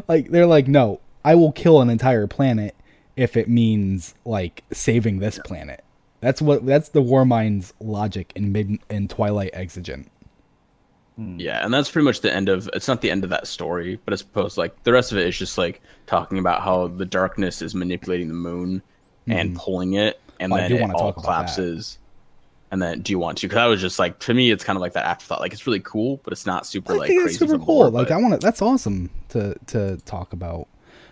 Like, they're like, no, I will kill an entire planet if it means, like, saving this planet. That's the war mind's logic in Twilight Exigent. Yeah, and that's pretty much the end of, it's not the end of that story, but I suppose, like, the rest of it is just, like, talking about how the darkness is manipulating the moon and pulling it, and then it all collapses. And then, do you want to? Because I was just like, to me, it's kind of like that afterthought. Like, it's really cool, but it's not super, like, crazy. It's super cool. More, like, but... That's awesome to talk about.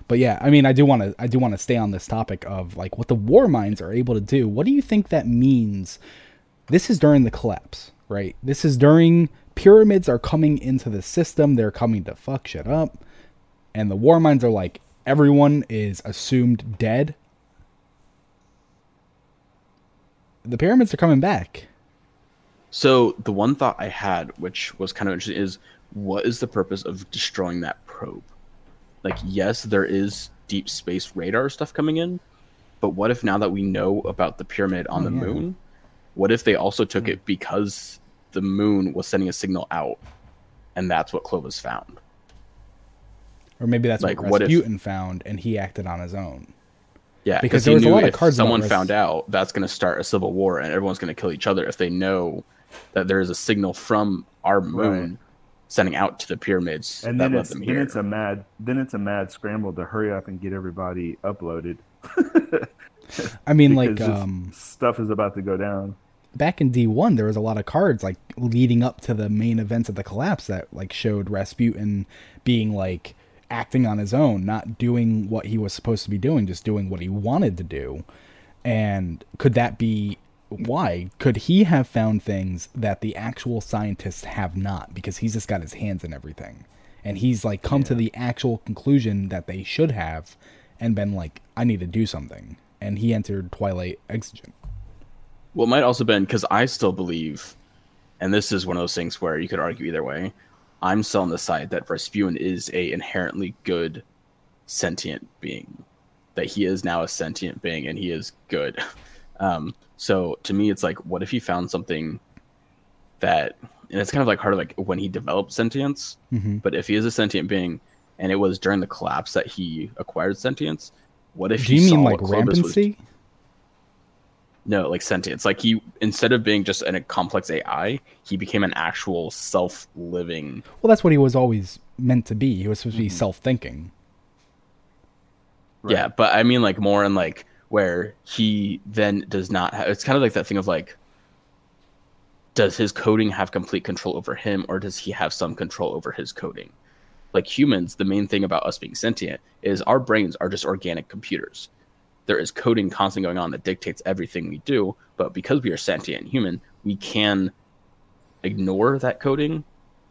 But yeah, I mean, I do want to stay on this topic of, like, what the war minds are able to do. What do you think that means? This is during the collapse, right? This is during pyramids are coming into the system. They're coming to fuck shit up, and the war minds are like, everyone is assumed dead. The pyramids are coming back. So the one thought I had, which was kind of interesting, is what is the purpose of destroying that probe? Like, yes, there is deep space radar stuff coming in, but what if now that we know about the pyramid on the moon, what if they also took it because the moon was sending a signal out, and that's what Clovis found? Or maybe that's, like, what Rasputin found, and he acted on his own. Yeah, because there was a lot of cards. Someone found out, that's going to start a civil war, and everyone's going to kill each other if they know that there is a signal from our moon sending out to the pyramids. And that led them here. Then it's a mad scramble to hurry up and get everybody uploaded. I mean, like, stuff is about to go down. Back in D1, there was a lot of cards, like, leading up to the main events of the collapse that, like, showed Rasputin being, like, acting on his own, not doing what he was supposed to be doing, just doing what he wanted to do. And could that be why? Could he have found things that the actual scientists have not, because he's just got his hands in everything, and he's, like, come to the actual conclusion that they should have, and been like, I need to do something, and he entered Twilight Exigent. Well, it might also been because I still believe, and this is one of those things where you could argue either way, I'm still on the side that Rasputin is a inherently good sentient being, that he is now a sentient being and he is good. So to me, it's like, what if he found something that, and it's kind of like hard, like, when he developed sentience, but if he is a sentient being and it was during the collapse that he acquired sentience, what if he saw what Clovis was... Do you mean like rampancy? No, like sentience. Like, he, instead of being just a complex AI, he became an actual self-living... Well, that's what he was always meant to be. He was supposed to be self-thinking. Right. Yeah, but I mean, like, more in, like, where he then does not have, it's kind of like that thing of like, does his coding have complete control over him, or does he have some control over his coding? Like humans, the main thing about us being sentient is our brains are just organic computers. There is coding constantly going on that dictates everything we do, but because we are sentient and human, we can ignore that coding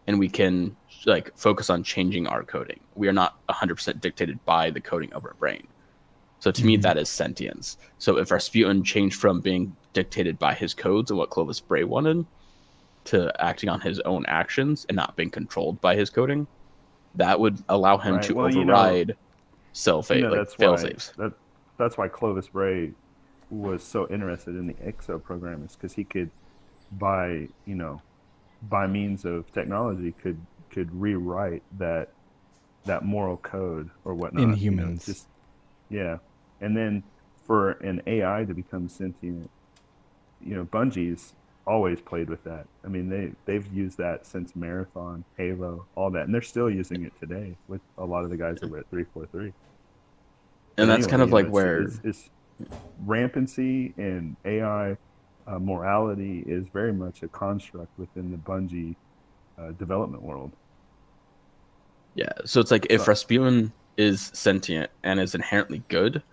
and we can like focus on changing our coding. We are not 100% dictated by the coding of our brain. So to me, that is sentience. So if Rasputin changed from being dictated by his codes and what Clovis Bray wanted to acting on his own actions and not being controlled by his coding, that would allow him to override fail-safes. That's why Clovis Bray was so interested in the Exo program, is because he could, by means of technology, could rewrite that moral code or whatnot. In humans. And then for an AI to become sentient, Bungie's always played with that. I mean, they've used that since Marathon, Halo, all that, and they're still using it today with a lot of the guys over at 343. And that's kind of like where it's rampancy and AI morality is very much a construct within the Bungie development world. Yeah, so it's like if Rasputin is sentient and is inherently good,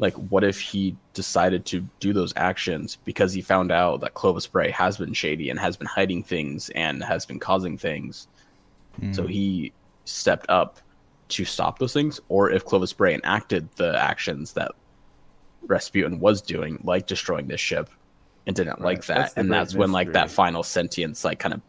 like what if he decided to do those actions because he found out that Clovis Bray has been shady and has been hiding things and has been causing things? So he stepped up to stop those things. Or if Clovis Bray enacted the actions that Rasputin was doing, like destroying this ship, and didn't like that, and that's when like that final sentience like kind of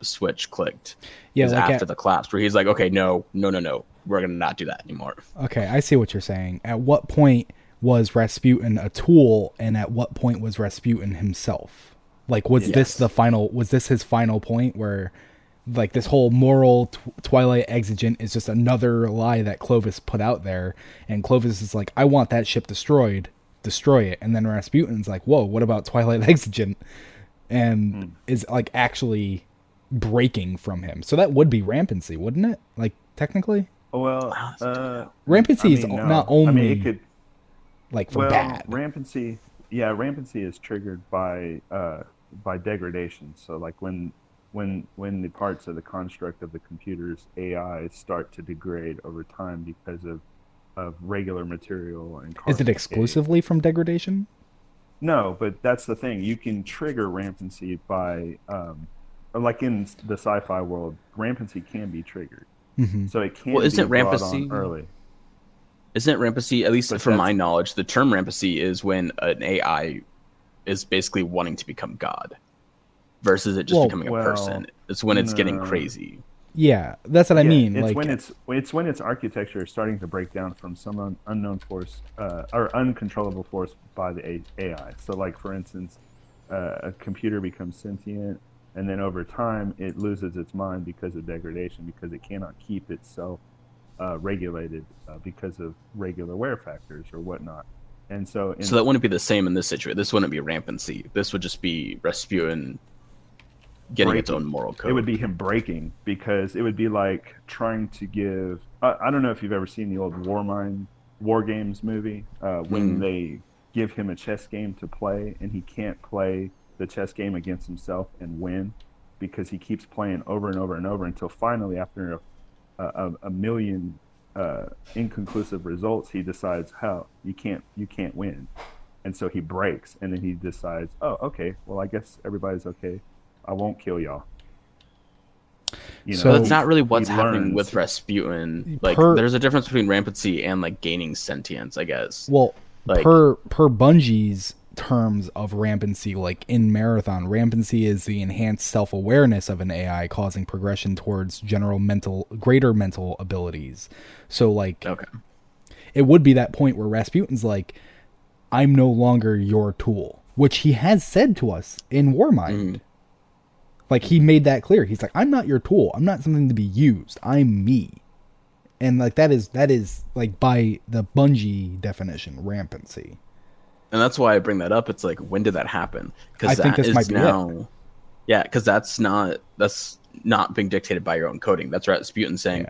switch clicked. Yeah, like after the collapse, where he's like, okay, no, we're gonna not do that anymore. Okay, I see what you're saying. At what point was Rasputin a tool, and at what point was Rasputin himself? Like, was this the final? Was this his final point where? Like this whole moral Twilight Exigent is just another lie that Clovis put out there. And Clovis is like, I want that ship destroyed, destroy it. And then Rasputin's like, whoa, what about Twilight Exigent? And is like actually breaking from him. So that would be rampancy, wouldn't it? Like technically? Well, rampancy is not only it could, like for bad. Rampancy is triggered by degradation. So like when the parts of the construct of the computer's AI start to degrade over time because of regular material and carbon. Is it exclusively from degradation? No, but that's the thing. You can trigger rampancy by, like in the sci-fi world, rampancy can be triggered. Mm-hmm. So it can be brought on early. Isn't rampancy, at least from my knowledge, the term rampancy is when an AI is basically wanting to become God. Versus it just becoming a person. It's when it's getting crazy. Yeah, that's what I mean. It's like when its architecture is starting to break down from some unknown force or uncontrollable force by the AI. So, like for instance, a computer becomes sentient, and then over time it loses its mind because of degradation, because it cannot keep itself regulated because of regular wear factors or whatnot. And so that wouldn't be the same in this situation. This wouldn't be rampancy. This would just be Rasputin. Getting its own moral code. It would be him breaking, because it would be like trying to give. I don't know if you've ever seen the old War Games movie when they give him a chess game to play and he can't play the chess game against himself and win, because he keeps playing over and over and over until finally, after a million inconclusive results, he decides, "How you can't win," and so he breaks, and then he decides, "Oh, okay, well, I guess everybody's okay. I won't kill y'all." So that's not really what's happening with Rasputin. Like, there's a difference between rampancy and like gaining sentience, I guess. Well, like, per Bungie's terms of rampancy, like in Marathon, rampancy is the enhanced self-awareness of an AI, causing progression towards greater mental abilities. So, like, it would be that point where Rasputin's like, "I'm no longer your tool," which he has said to us in Warmind. Like, he made that clear. He's like, "I'm not your tool. I'm not something to be used. I'm me." And, like, that is like, by the Bungie definition, rampancy. And that's why I bring that up. It's like, when did that happen? Because that's not being dictated by your own coding. That's Rasputin saying,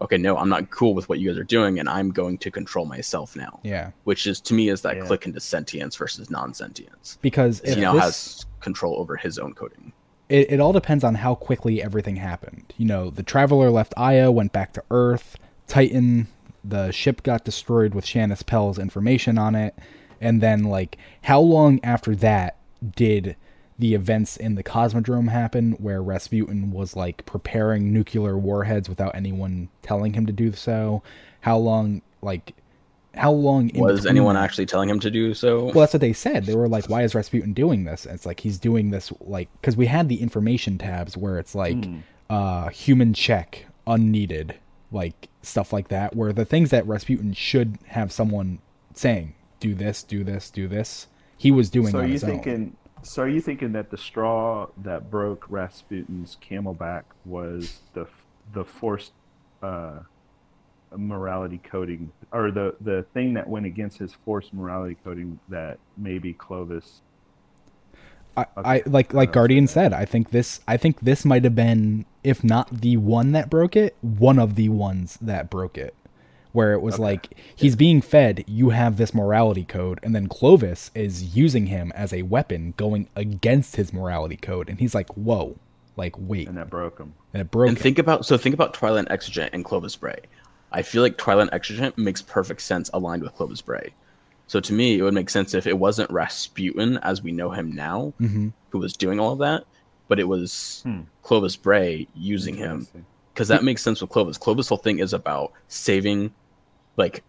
okay, no, I'm not cool with what you guys are doing, and I'm going to control myself now. Yeah. Which is, to me, is that click into sentience versus non-sentience. Because he now has control over his own coding. It all depends on how quickly everything happened. You know, the Traveler left Aya, went back to Earth. Titan, the ship got destroyed with Shanice Pell's information on it. And then, like, how long after that did the events in the Cosmodrome happen where Rasputin was, like, preparing nuclear warheads without anyone telling him to do so? How long was anyone actually telling him to do so? Well, that's what they said. They were like, why is Rasputin doing this? And it's like, he's doing this, like, because we had the information tabs where it's like human check unneeded, like stuff like that, where the things that Rasputin should have someone saying, do this, do this, do this. He was doing so on his own. So are you thinking that the straw that broke Rasputin's camelback was the forced morality coding, or the thing that went against his forced morality coding that maybe Clovis? I like Guardian said, I think this might have been, if not the one that broke it, one of the ones that broke it, where it was like, he's being fed, you have this morality code, and then Clovis is using him as a weapon going against his morality code, and he's like, whoa, like, wait. And that broke him. And think about Twilight Exigent and Clovis Bray. I feel like Twilight Exigent makes perfect sense aligned with Clovis Bray. So to me, it would make sense if it wasn't Rasputin as we know him now, who was doing all of that, but it was Clovis Bray using him. Because that makes sense with Clovis. Clovis' whole thing is about saving, like,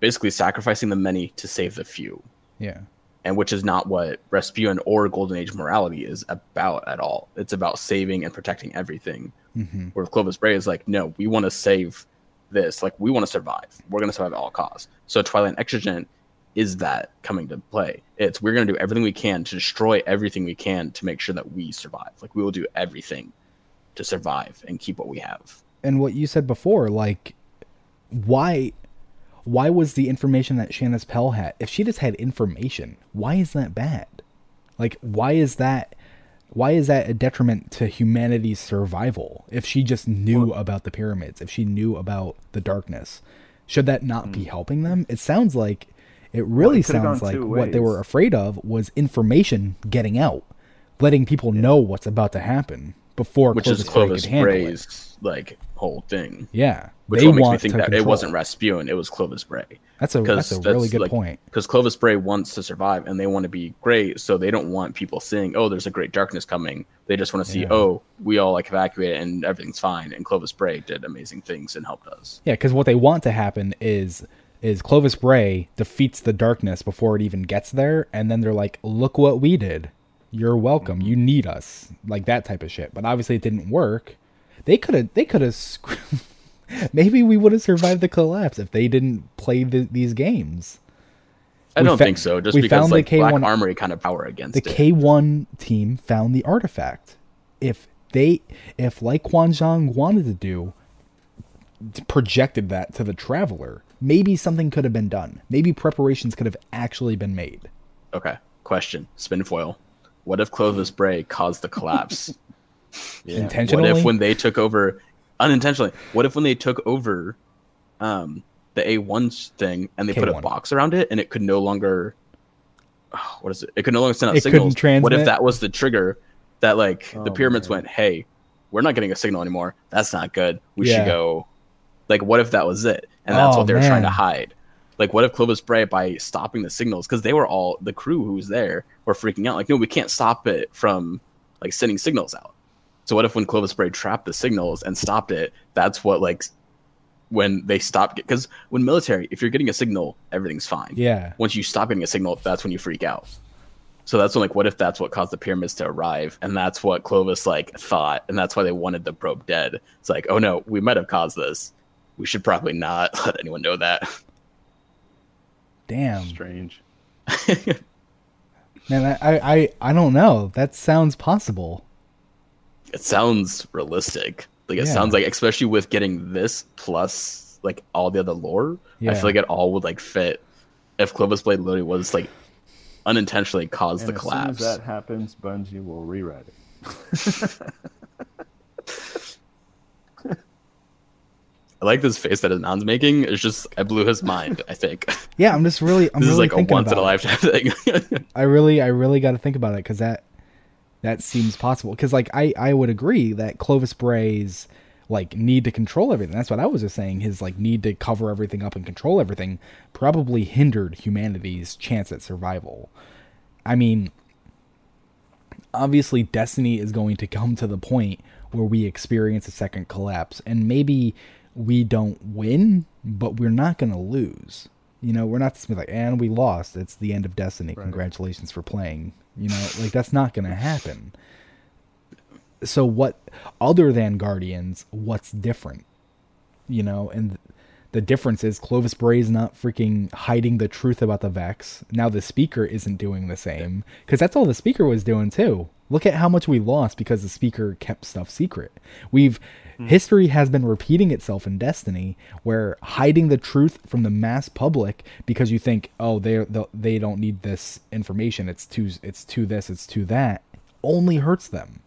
basically sacrificing the many to save the few. Yeah. And which is not what Rasputin or Golden Age morality is about at all. It's about saving and protecting everything. Mm-hmm. Where Clovis Bray is like, no, we want to save this. Like, we want to survive. We're going to survive at all costs. So Twilight Exigent is that coming to play. It's, we're going to do everything we can to destroy everything we can to make sure that we survive. Like, we will do everything to survive and keep what we have. And what you said before, like, Why was the information that Shanice Pell had, if she just had information, why is that bad? Like, why is that a detriment to humanity's survival? If she just knew about the pyramids, if she knew about the darkness, should that not be helping them? It sounds like, it sounds like what they were afraid of was information getting out, letting people know what's about to happen before Clovis Bray's like whole thing. Yeah. Which makes me think that it wasn't Rasputin, it was Clovis Bray. That's a really good point. Because Clovis Bray wants to survive and they want to be great, so they don't want people seeing, oh, there's a great darkness coming. They just want to see, oh, we all like evacuate and everything's fine. And Clovis Bray did amazing things and helped us. Yeah, because what they want to happen is Clovis Bray defeats the darkness before it even gets there, and then they're like, look what we did. You're welcome. You need us, like that type of shit. But obviously, it didn't work. They could have. Maybe we would have survived the collapse if they didn't play these games. I don't think so. Just because like Black Armory kind of power against it. The K-1 team found the artifact. If like Quan Zhang wanted to do, projected that to the Traveler, maybe something could have been done. Maybe preparations could have actually been made. Okay. Question. Spin foil. What if Clovis Bray caused the collapse? Intentionally? What if when they took over, unintentionally, what if when they took over the A1 thing and they K-1. Put a box around it and it could no longer, it could no longer send out signals. What if that was the trigger that like the pyramids went, hey, we're not getting a signal anymore. That's not good. We should go. Like, what if that was it? And that's what they were trying to hide. Like, what if Clovis Bray, by stopping the signals, because they were all, the crew who was there, were freaking out. Like, no, we can't stop it from, like, sending signals out. So what if when Clovis Bray trapped the signals and stopped it, that's what, like, when they stopped, because when military, if you're getting a signal, everything's fine. Yeah. Once you stop getting a signal, that's when you freak out. So that's when, like, what if that's what caused the pyramids to arrive, and that's what Clovis, like, thought, and that's why they wanted the probe dead. It's like, oh, no, we might have caused this. We should probably not let anyone know that. Damn. Strange. Man, I don't know. That sounds possible. It sounds realistic. Like, it sounds like, especially with getting this plus, like, all the other lore, I feel like it all would, like, fit if Clovis Blade literally was, like, unintentionally caused the collapse. As soon as that happens, Bungie will rewrite it. I like this face that Anand's making. It's just, I blew his mind, I think. Yeah, I'm just really, I'm this really is like a once in a lifetime thing. I really got to think about it because that seems possible. Because like I would agree that Clovis Bray's like need to control everything. That's what I was just saying. His like need to cover everything up and control everything probably hindered humanity's chance at survival. I mean, obviously Destiny is going to come to the point where we experience a second collapse, and maybe we don't win, but we're not going to lose. You know, we're not just like, and we lost. It's the end of Destiny. Right. Congratulations for playing. You know, like that's not going to happen. So what, other than Guardians, what's different? You know, and the difference is Clovis Bray's not freaking hiding the truth about the Vex. Now the Speaker isn't doing the same, because that's all the Speaker was doing too. Look at how much we lost because the Speaker kept stuff secret. History has been repeating itself in Destiny, where hiding the truth from the mass public because you think, oh, they don't need this information. It's too this, it's too that, only hurts them.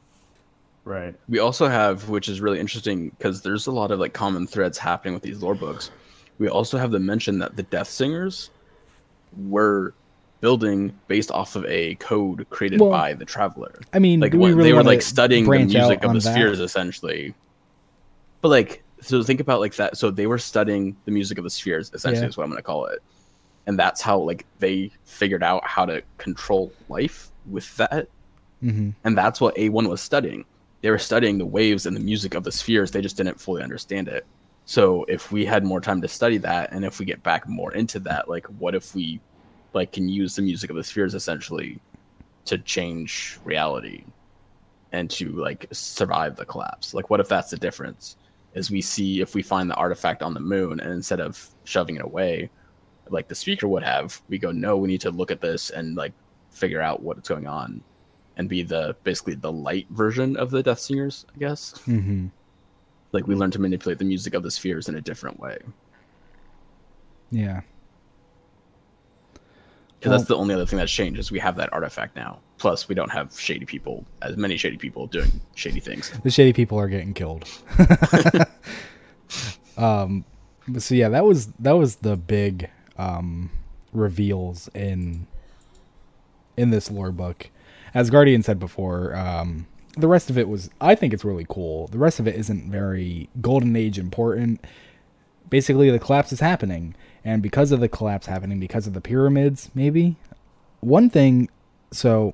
Right. We also have, which is really interesting because there's a lot of like common threads happening with these lore books. We also have the mention that the Death Singers were building based off of a code created by the Traveler. I mean, like they were like studying the music of the spheres, essentially. But like, so think about like that. So they were studying the music of the spheres, essentially, is what I'm going to call it. And that's how like they figured out how to control life with that. Mm-hmm. And that's what A1 was studying. They were studying the waves and the music of the spheres. They just didn't fully understand it. So if we had more time to study that, and if we get back more into that, like what if we like can use the music of the spheres essentially to change reality and to like survive the collapse? Like what if that's the difference? Is we see if we find the artifact on the moon, and instead of shoving it away like the Speaker would have, we go, no, we need to look at this and like figure out what's going on. And be basically the light version of the Death Singers, I guess. Mm-hmm. Like we learn to manipulate the music of the spheres in a different way. Yeah. Because that's the only other thing that's changed is we have that artifact now. Plus, we don't have as many shady people doing shady things. The shady people are getting killed. So yeah, that was the big reveals in this lore book. As Guardian said before, the rest of it was... I think it's really cool. The rest of it isn't very Golden Age important. Basically, the collapse is happening. And because of the collapse happening, because of the pyramids, maybe? One thing... So,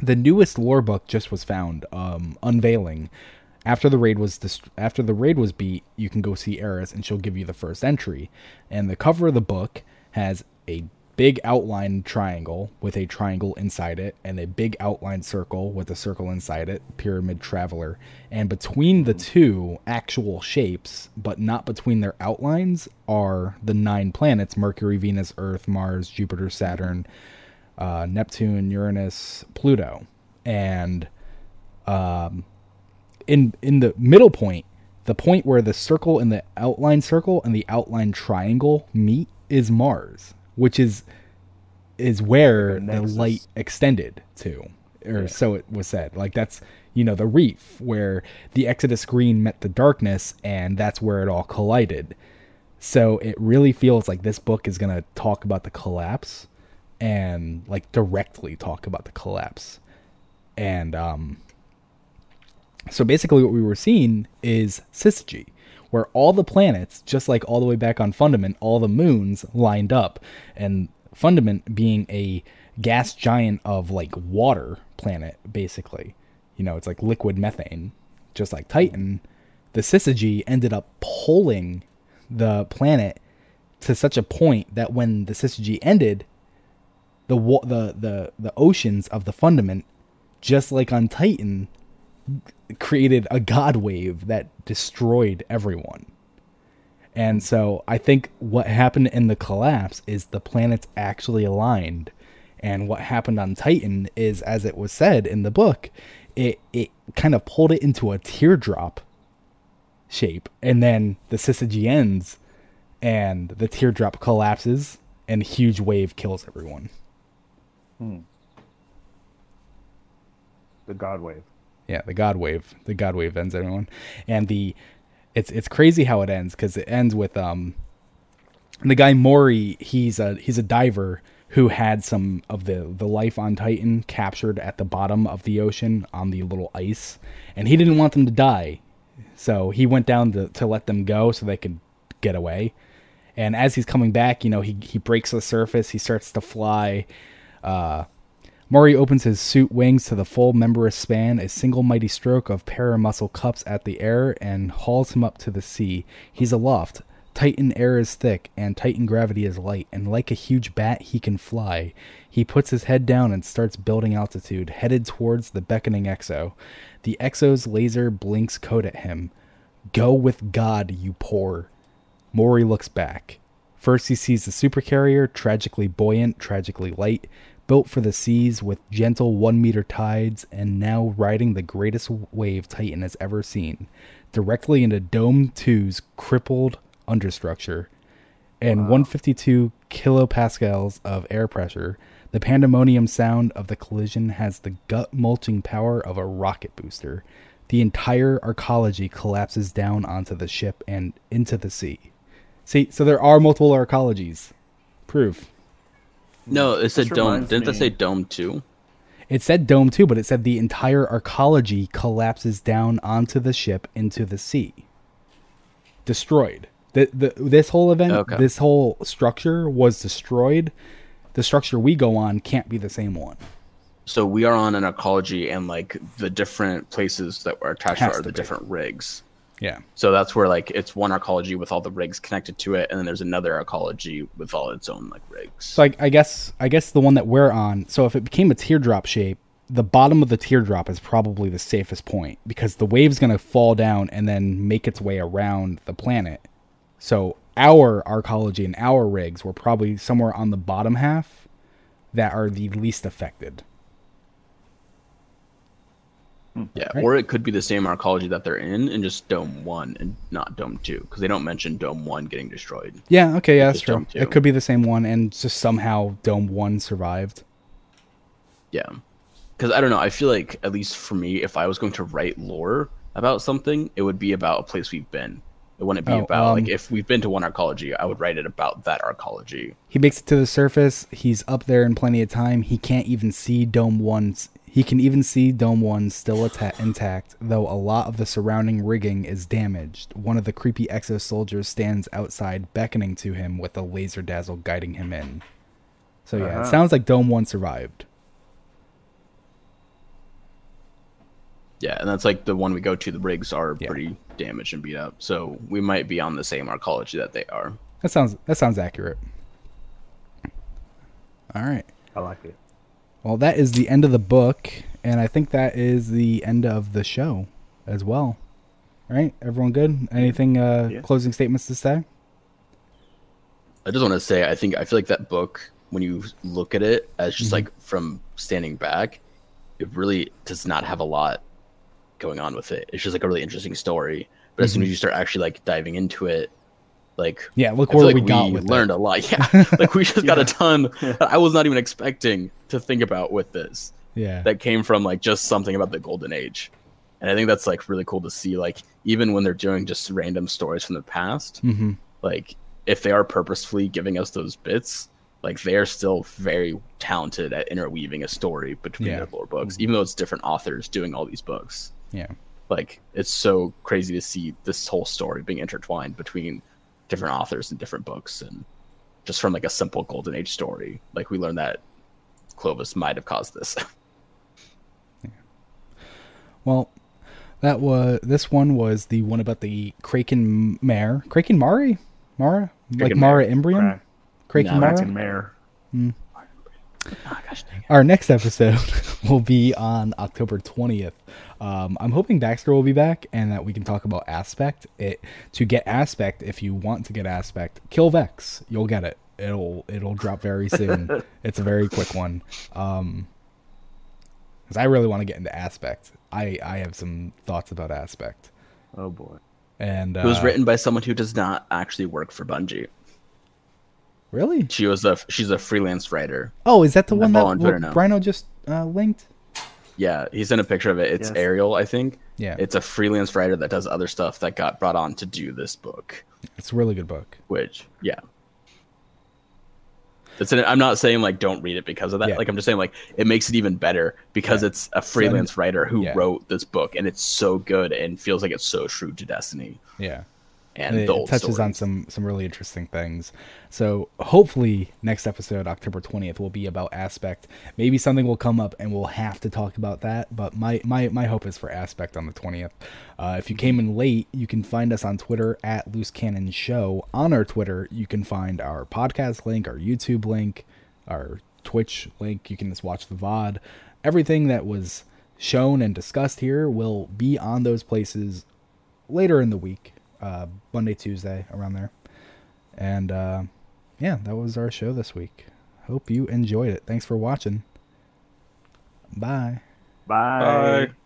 the newest lore book just was found. Unveiling. After the raid was beat, you can go see Eris, and she'll give you the first entry. And the cover of the book has a big outline triangle with a triangle inside it, and a big outline circle with a circle inside it, Pyramid Traveler. And between the two actual shapes, but not between their outlines, are the 9 planets: Mercury, Venus, Earth, Mars, Jupiter, Saturn, Neptune, Uranus, Pluto. And in the middle point, the point where the circle and the outline circle and the outline triangle meet, is Mars, which is where the light extended to, or so it was said. Like that's, you know, the reef where the Exodus green met the darkness, and that's where it all collided. So it really feels like this book is going to talk about the collapse, and like directly talk about the collapse. And so basically what we were seeing is Syzygy, where all the planets, just like all the way back on Fundament, all the moons lined up. And Fundament being a gas giant of, like, water planet, basically. You know, it's like liquid methane, just like Titan. The Syzygy ended up pulling the planet to such a point that when the Syzygy ended, the oceans of the Fundament, just like on Titan, created a god wave that destroyed everyone. And so I think what happened in the collapse is the planets actually aligned. And what happened on Titan is, as it was said in the book, it kind of pulled it into a teardrop shape. And then the Syzygy ends, and the teardrop collapses, and a huge wave kills everyone. The god wave. Yeah, the God Wave. The God Wave ends everyone. And the it's crazy how it ends, because it ends with the guy Mori. He's a diver who had some of the life on Titan captured at the bottom of the ocean on the little ice, and he didn't want them to die, so he went down to let them go so they could get away. And as he's coming back, he breaks the surface. He starts to fly. Mori opens his suit wings to the full membrous span, a single mighty stroke of paramuscle cups at the air, and hauls him up to the sea. He's aloft. Titan air is thick, and Titan gravity is light, and like a huge bat, he can fly. He puts his head down and starts building altitude, headed towards the beckoning Exo. The Exo's laser blinks code at him. Go with God, you poor. Mori looks back. First he sees the supercarrier, tragically buoyant, tragically light, built for the seas with gentle 1-meter tides, and now riding the greatest wave Titan has ever seen, directly into Dome 2's crippled understructure. And 152 kilopascals of air pressure, the pandemonium sound of the collision has the gut-mulching power of a rocket booster. The entire Arcology collapses down onto the ship and into the sea. See, so there are multiple Arcologies. Proof. No, it said Dome. Didn't that say Dome 2? It said Dome 2, but it said the entire Arcology collapses down onto the ship into the sea. Destroyed. This whole event, okay. This whole structure was destroyed. The structure we go on can't be the same one. So we are on an Arcology, and like the different places that we're attached to are the different rigs. Yeah. So that's where like it's one Arcology with all the rigs connected to it, and then there's another Arcology with all its own like rigs. So I guess the one that we're on, so if it became a teardrop shape, the bottom of the teardrop is probably the safest point, because the wave's gonna fall down and then make its way around the planet. So our Arcology and our rigs were probably somewhere on the bottom half that are the least affected. Yeah, right. Or it could be the same Arcology that they're in and just Dome 1 and not Dome 2, because they don't mention Dome 1 getting destroyed. Yeah, okay, yeah, that's true. It could be the same one and just somehow Dome 1 survived. Yeah, because I don't know, I feel like, at least for me, if I was going to write lore about something, it would be about a place we've been. It wouldn't be about, like, if we've been to one Arcology, I would write it about that Arcology. He makes it to the surface, he's up there in plenty of time, he can't even see Dome 1's. He can even see Dome 1 still intact, though a lot of the surrounding rigging is damaged. One of the creepy Exo soldiers stands outside, beckoning to him with a laser dazzle guiding him in. So yeah, It sounds like Dome 1 survived. Yeah, and that's like the one we go to. The rigs are pretty damaged and beat up, so we might be on the same Arcology that they are. That sounds accurate. All right. I like it. Well, that is the end of the book, and I think that is the end of the show as well. All right, everyone good? Anything closing statements to say? I just want to say, I feel like that book, when you look at it as just like from standing back, it really does not have a lot going on with it. It's just like a really interesting story, but as soon as you start actually like diving into it, like, yeah, look where we got with it. We learned a lot. Yeah, like we just got a ton that I was not even expecting to think about with this. Yeah, that came from like just something about the Golden Age, and I think that's like really cool to see. Like even when they're doing just random stories from the past, like if they are purposefully giving us those bits, like they are still very talented at interweaving a story between their lore books, even though it's different authors doing all these books. Yeah, like it's so crazy to see this whole story being intertwined between different authors and different books, and just from like a simple Golden Age story, like we learned that Clovis might have caused this. Yeah. Well, this one was the one about the Kraken Mare. Kraken Mari? Mara? Kraken like Mara Imbrium? Right. Kraken Mare. Mm. Oh, gosh, dang it. Our next episode will be on October 20th. I'm hoping Baxter will be back and that we can talk about Aspect. To get Aspect, if you want to get Aspect, kill Vex. You'll get it. It'll drop very soon. It's a very quick one. Because I really want to get into Aspect. I have some thoughts about Aspect. Oh boy. And it was written by someone who does not actually work for Bungie. Really? She's a freelance writer. Oh, is that the one that Brino just linked? Yeah, he sent a picture of it. It's Ariel, I think. Yeah. It's a freelance writer that does other stuff that got brought on to do this book. It's a really good book. Which, yeah. It's an, I'm not saying, like, don't read it because of that. Yeah. Like, I'm just saying, like, it makes it even better because it's a freelance writer who wrote this book, and it's so good and feels like it's so true to Destiny. Yeah. And it touches on some really interesting things. So hopefully next episode, October 20th, will be about Aspect. Maybe something will come up and we'll have to talk about that. But my hope is for Aspect on the 20th. If you came in late, you can find us on Twitter at Loose Cannon Show. On our Twitter, you can find our podcast link, our YouTube link, our Twitch link. You can just watch the VOD. Everything that was shown and discussed here will be on those places later in the week. Monday, Tuesday, around there. And yeah, that was our show this week. Hope you enjoyed it. Thanks for watching. Bye. Bye. Bye.